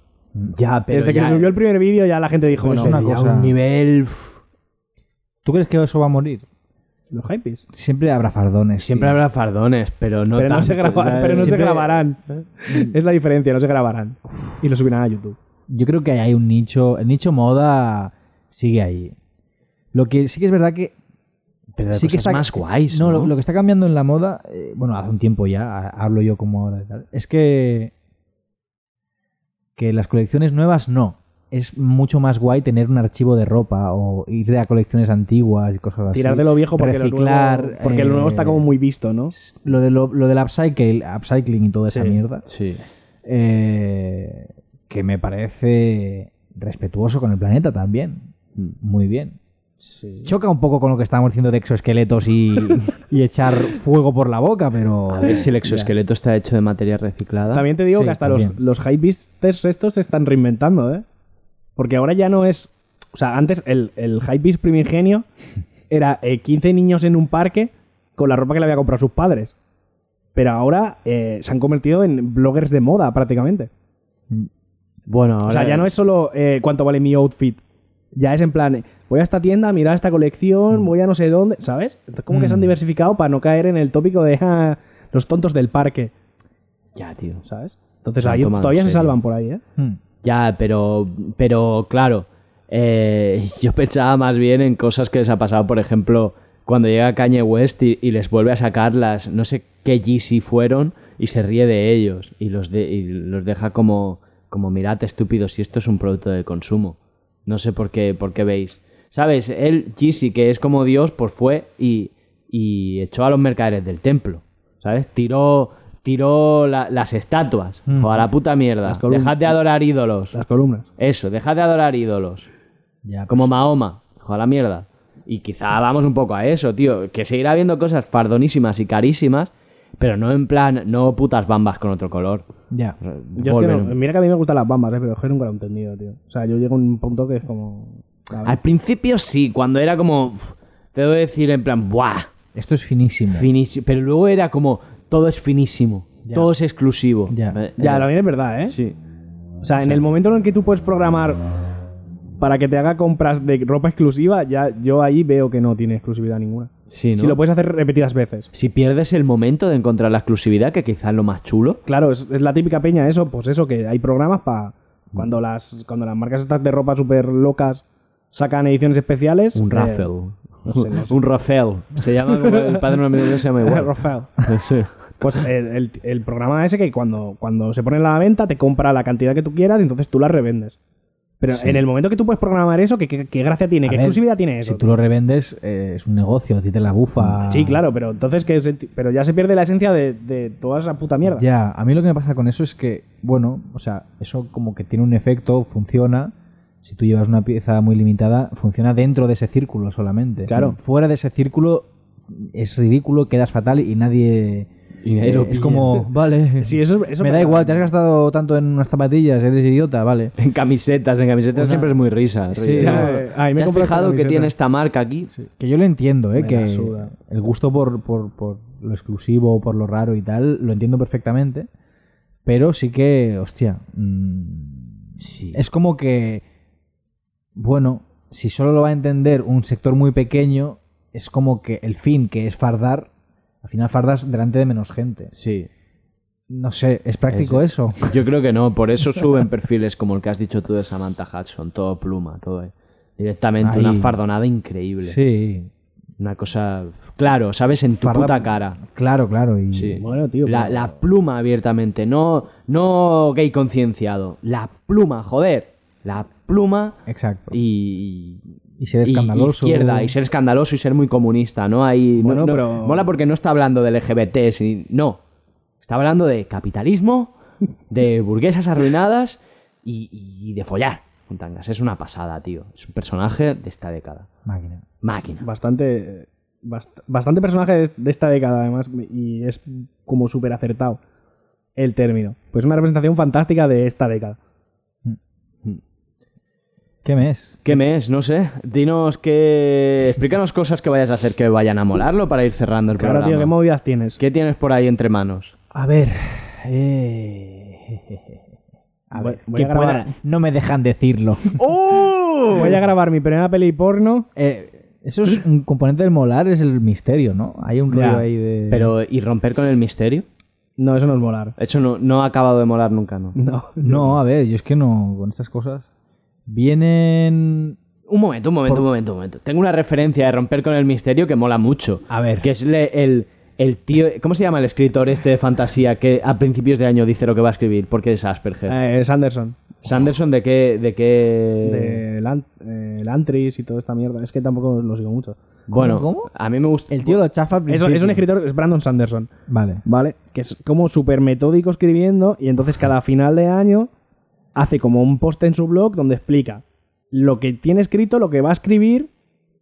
Ya, pero Desde ya... que se subió el primer vídeo ya la gente dijo, pero no, es una cosa... Ya un nivel... ¿Tú crees que eso va a morir? ¿Los hypebeast? Siempre habrá fardones. Siempre tío. habrá fardones, pero no pero tanto. No se graba, pero no Siempre... se grabarán. Es la diferencia, no se grabarán. Y lo subirán a YouTube. Yo creo que hay un nicho... El nicho moda sigue ahí. Lo que sí que es verdad que... Pero sí que está más guays, ¿no? ¿no? Lo, lo que está cambiando en la moda... Eh, bueno, hace un tiempo ya, hablo yo como ahora y tal. Es que... Que las colecciones nuevas no. Es mucho más guay tener un archivo de ropa o ir a colecciones antiguas y cosas así. Tirar de lo viejo porque, reciclar, lo, nuevo, porque eh, lo nuevo está como muy visto, ¿no? Lo, de lo, lo del upcycle, upcycling y toda sí, esa mierda. Sí. Eh, que me parece respetuoso con el planeta también. Muy bien. Sí. Choca un poco con lo que estábamos diciendo de exoesqueletos y, y echar fuego por la boca, pero... A ver si el exoesqueleto ya. está hecho de materia reciclada. También te digo sí, que hasta también. los, los hypebeasts estos se están reinventando, ¿eh? Porque ahora ya no es... O sea, antes el, el Hypebeast primigenio era eh, quince niños en un parque con la ropa que le había comprado sus padres. Pero ahora eh, se han convertido en bloggers de moda prácticamente. Bueno, ahora... O sea, ya no es solo eh, cuánto vale mi outfit. Ya es en plan, eh, voy a esta tienda a mirar esta colección, voy a no sé dónde, ¿sabes? Entonces como mm. que se han diversificado para no caer en el tópico de ja, los tontos del parque. Ya, tío. ¿Sabes? Entonces ahí todavía se salvan por ahí, ¿eh? Mm. Ya, pero, pero claro, eh, yo pensaba más bien en cosas que les ha pasado, por ejemplo, cuando llega Kanye West y, y les vuelve a sacar las no sé qué Yeezy fueron y se ríe de ellos y los, de, y los deja como, como mirad estúpidos si esto es un producto de consumo. No sé por qué, por qué veis. ¿Sabes? El Yeezy, que es como Dios, pues fue y, y echó a los mercaderes del templo, ¿sabes? Tiró... Tiró la, las estatuas. Mm. O a la puta mierda. Dejad de adorar ídolos. Las columnas. Eso, dejad de adorar ídolos. Ya, pues. Como Mahoma. O a la mierda. Y quizá vamos un poco a eso, tío. Que seguirá habiendo cosas fardonísimas y carísimas, pero no en plan, no putas bambas con otro color. Ya. Yo es que no, mira que a mí me gustan las bambas, ¿eh? Pero es que nunca lo he entendido, tío. O sea, yo llego a un punto que es como... Al principio sí, cuando era como... Te debo decir en plan, ¡buah! Esto es finísimo. Finísimo. Pero luego era como... Todo es finísimo. Ya. Todo es exclusivo. Ya, eh, ya la verdad es verdad, ¿eh? Sí. O sea, o sea, en el momento en el que tú puedes programar para que te haga compras de ropa exclusiva, ya yo ahí veo que no tiene exclusividad ninguna. Sí, ¿no? Si lo puedes hacer repetidas veces. Si pierdes el momento de encontrar la exclusividad, que quizás es lo más chulo. Claro, es, es la típica peña eso. Pues eso, que hay programas para... Cuando las, cuando las marcas estas de ropa súper locas sacan ediciones especiales... Un eh, raffle. No sé, no sé. Un Rafael. Se llama... El padre de un amigo se llama igual. Rafael. Sí. Pues el, el, el programa ese que cuando, cuando se pone a la venta te compra la cantidad que tú quieras y entonces tú la revendes. Pero sí. en el momento que tú puedes programar eso, ¿qué, qué, qué gracia tiene? A ¿Qué ver, exclusividad tiene eso? Si tú lo revendes, eh, es un negocio, a ti te la bufa. Sí, claro, pero entonces que se, pero ya se pierde la esencia de, de toda esa puta mierda. Ya, a mí lo que me pasa con eso es que, bueno, o sea, eso como que tiene un efecto, funciona. Si tú llevas una pieza muy limitada, funciona dentro de ese círculo solamente. Claro. Fuera de ese círculo es ridículo, quedas fatal y nadie... Y eh, es como, vale, sí, eso, eso me da igual, te has gastado tanto en unas zapatillas, eres idiota, vale. En camisetas, en camisetas o sea, siempre es muy risa. Sí, ¿Te, eh, ay, me ¿te has fijado que tiene esta marca aquí? Sí. Que yo lo entiendo, eh, me que el gusto por, por, por lo exclusivo, por lo raro y tal, lo entiendo perfectamente, pero sí que, hostia, mmm, sí. es como que, bueno, si solo lo va a entender un sector muy pequeño, es como que el fin, que es fardar, al final fardas delante de menos gente. Sí. No sé, ¿es práctico es, eso? Yo creo que no, por eso suben perfiles como el que has dicho tú de Samantha Hudson, todo pluma, todo. Eh. Directamente Ahí. Una fardonada increíble. Sí. Una cosa... Claro, ¿sabes? En tu Farda... puta cara. Claro, claro. Y... Sí. Bueno, tío, la, pero... la pluma abiertamente, no, no gay concienciado. La pluma, joder. La pluma. Exacto. Y... Y ser escandaloso. Y izquierda, y ser escandaloso y ser muy comunista, ¿no? Ahí, bueno, no, no, pero... Mola porque no está hablando de L G B T, si, no. Está hablando de capitalismo, de burguesas arruinadas y, y de follar con tangas. Es una pasada, tío. Es un personaje de esta década. Máquina. Máquina. Bastante, bast- bastante personaje de, de esta década, además, y es como súper acertado el término. Pues una representación fantástica de esta década. ¿Qué mes? ¿Qué mes? No sé. Dinos que... Explícanos cosas que vayas a hacer que vayan a molarlo para ir cerrando el claro, programa. Claro, tío, ¿qué movidas tienes? ¿Qué tienes por ahí entre manos? A ver... Eh... A ver, voy, voy a grabar... pueda... No me dejan decirlo. ¡Oh! Voy a grabar mi primera peli porno. Eh, eso es un componente del molar, es el misterio, ¿no? Hay un ruido ahí de... Pero, ¿y romper con el misterio? No, eso no es molar. Eso no, no ha acabado de molar nunca, ¿no? No, no, a ver, yo es que no... Con estas cosas... Vienen... Un momento, un momento, por... un momento, un momento. Tengo una referencia de romper con el misterio que mola mucho. A ver. Que es le, el, el tío... ¿Cómo se llama el escritor este de fantasía que a principios de año dice lo que va a escribir? Porque es Asperger. Eh, Sanderson. ¿Sanderson de qué? ¿De qué? De Lant, eh, Lantris y toda esta mierda. Es que tampoco lo sigo mucho. Bueno, ¿cómo? A mí me gusta... El tío lo chafa al principio. Es, es un escritor, es Brandon Sanderson. Vale. Vale. Que es como súper metódico escribiendo y entonces cada final de año... hace como un post en su blog donde explica lo que tiene escrito, lo que va a escribir,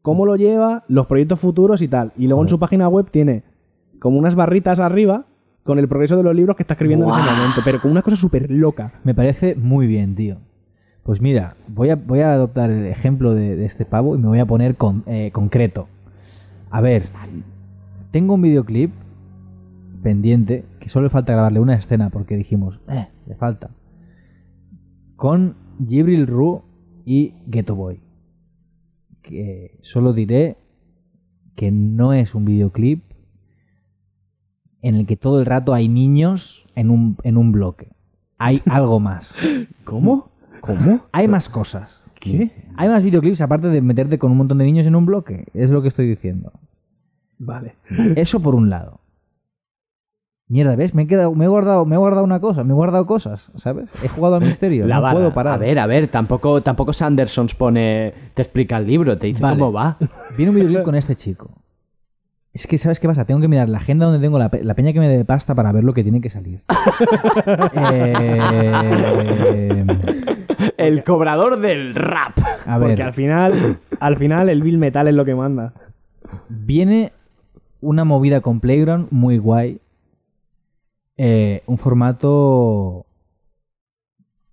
cómo lo lleva, los proyectos futuros y tal. Y luego en su página web tiene como unas barritas arriba con el progreso de los libros que está escribiendo ¡Wow! en ese momento, pero con una cosa súper loca. Me parece muy bien, tío. Pues mira, voy a, voy a adoptar el ejemplo de, de este pavo y me voy a poner con, eh, concreto. A ver, tengo un videoclip pendiente que solo le falta grabarle una escena porque dijimos, eh, le falta. Con Jibril Ru y Ghetto Boy. Que solo diré que no es un videoclip en el que todo el rato hay niños en un, en un bloque. Hay algo más. ¿Cómo? ¿Cómo? Hay más cosas. ¿Qué? Hay más videoclips aparte de meterte con un montón de niños en un bloque. Es lo que estoy diciendo. Vale. Eso por un lado. Mierda, ¿ves? Me he, quedado, me, he guardado, me he guardado una cosa, me he guardado cosas, ¿sabes? He jugado al misterio, la no barra. Puedo parar. A ver, a ver, tampoco, tampoco Sandersons pone... Te explica el libro, te dice vale. cómo va. Viene un videoclip con este chico. Es que, ¿sabes qué pasa? Tengo que mirar la agenda donde tengo la, pe- la peña que me dé pasta para ver lo que tiene que salir. eh... El cobrador del rap. A ver. Porque al final, al final el Bill Metal es lo que manda. Viene una movida con Playground muy guay. Eh, un formato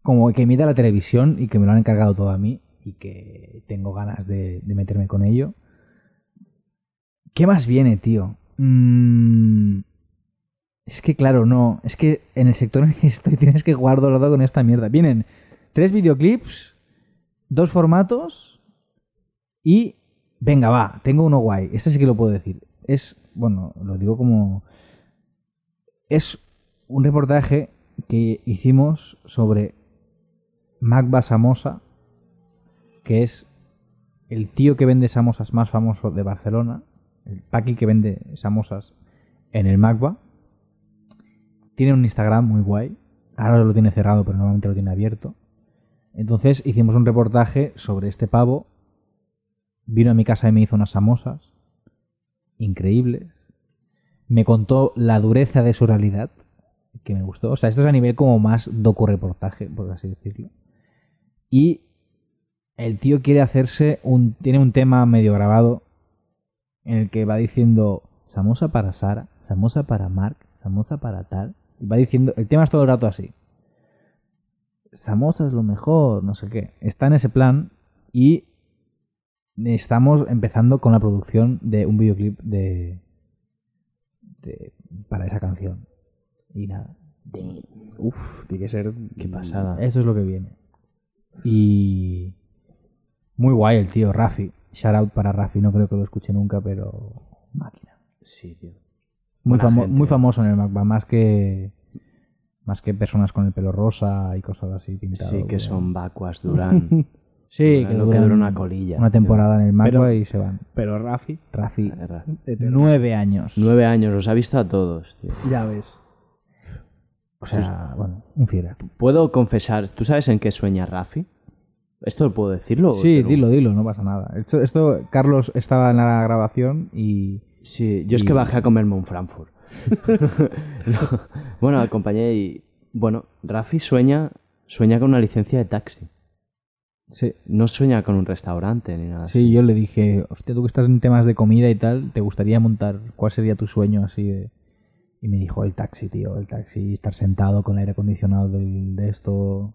como que imita la televisión y que me lo han encargado todo a mí y que tengo ganas de, de meterme con ello. ¿Qué más viene, tío? Mm, es que claro, no. Es que en el sector en el que estoy tienes que jugar dorado con esta mierda. Vienen tres videoclips, dos formatos y... Venga, va, tengo uno guay. Este sí que lo puedo decir. Es... Bueno, lo digo como... Es... un reportaje que hicimos sobre MACBA Samosa, que es el tío que vende samosas más famoso de Barcelona, el paqui que vende samosas en el MACBA. Tiene un Instagram muy guay, ahora lo tiene cerrado pero normalmente lo tiene abierto. Entonces hicimos un reportaje sobre este pavo. Vino a mi casa y me hizo unas samosas increíbles. Me contó la dureza de su realidad, que me gustó. O sea, esto es a nivel como más docu-reportaje, por así decirlo. Y el tío quiere hacerse un... Tiene un tema medio grabado en el que va diciendo samosa para Sara, samosa para Mark, samosa para tal. Y va diciendo... El tema es todo el rato así. Samosa es lo mejor, no sé qué. Está en ese plan y estamos empezando con la producción de un videoclip de, de para esa canción. Y nada. Uf, tiene que ser... Qué pasada. Esto es lo que viene. Y... Muy guay el tío, Rafi. Shout out para Rafi. No creo que lo escuche nunca, pero... Máquina. Sí, tío. Muy, famo- muy famoso en el MACBA. Más que... Más que personas con el pelo rosa y cosas así pintadas. Sí, que bueno. Son vacuas, duran. Sí, Durán, que lo que dura una colilla. Una temporada en el MACBA y se van. Pero Rafi... Rafi. Nueve años. Nueve años. Los ha visto a todos, tío. Ya ves. O sea, pues, bueno, un fiera. Puedo confesar, ¿tú sabes en qué sueña Rafi? ¿Esto puedo decirlo? Sí, no? dilo, dilo, no pasa nada. Esto, esto, Carlos estaba en la grabación y... Sí, yo y... es que bajé a comerme un Frankfurt. No, bueno, acompañé y... Bueno, Rafi sueña, sueña con una licencia de taxi. Sí. No sueña con un restaurante ni nada. Sí, así. Yo le dije, hostia, tú que estás en temas de comida y tal, ¿te gustaría montar? ¿Cuál sería tu sueño así de...? Y me dijo, el taxi, tío, el taxi, estar sentado con el aire acondicionado del, de esto,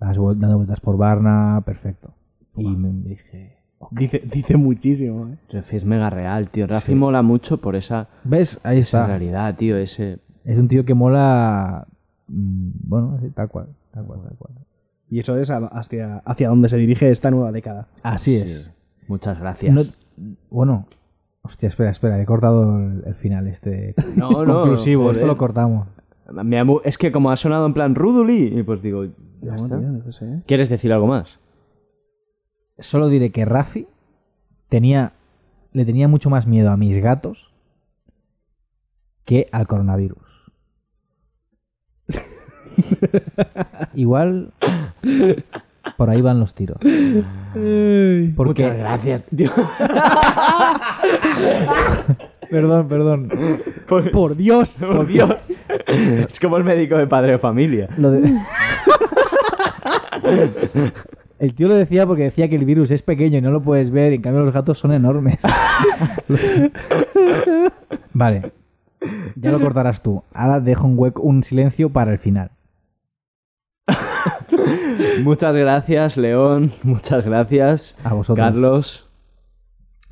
dando vueltas por Barna, perfecto. Y wow. me dije... Okay. Dice, dice muchísimo, ¿eh? Rafi es mega real, tío. Rafi sí. Mola mucho por esa... ¿Ves? Ahí esa está. Realidad, tío, ese... Es un tío que mola... Bueno, sí, tal cual, tal cual, tal cual. Y eso es hacia, hacia donde se dirige esta nueva década. Así sí. es. Muchas gracias. No, bueno... Hostia, espera, espera, he cortado el, el final este no, conclusivo, no, no, esto lo cortamos. Es que como ha sonado en plan Ruduli, pues digo, ya no, está. Tío, no sé. ¿Quieres decir algo más? Solo diré que Rafi tenía, le tenía mucho más miedo a mis gatos que al coronavirus. Igual... Por ahí van los tiros. Porque... Muchas gracias, tío. Perdón, perdón. Por, por Dios, por, por Dios. Dios. Es como el médico de Padre de Familia. Lo de... El tío lo decía porque decía que el virus es pequeño y no lo puedes ver. En cambio, los gatos son enormes. Vale. Ya lo cortarás tú. Ahora dejo un hueco, un silencio para el final. Muchas gracias, León. Muchas gracias, a vosotros. Carlos.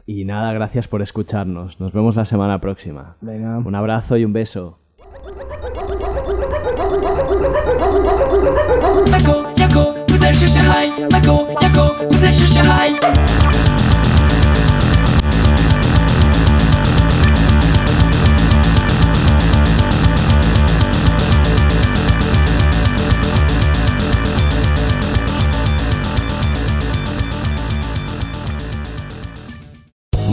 Y nada, gracias por escucharnos. Nos vemos la semana próxima. Venga. Un abrazo y un beso.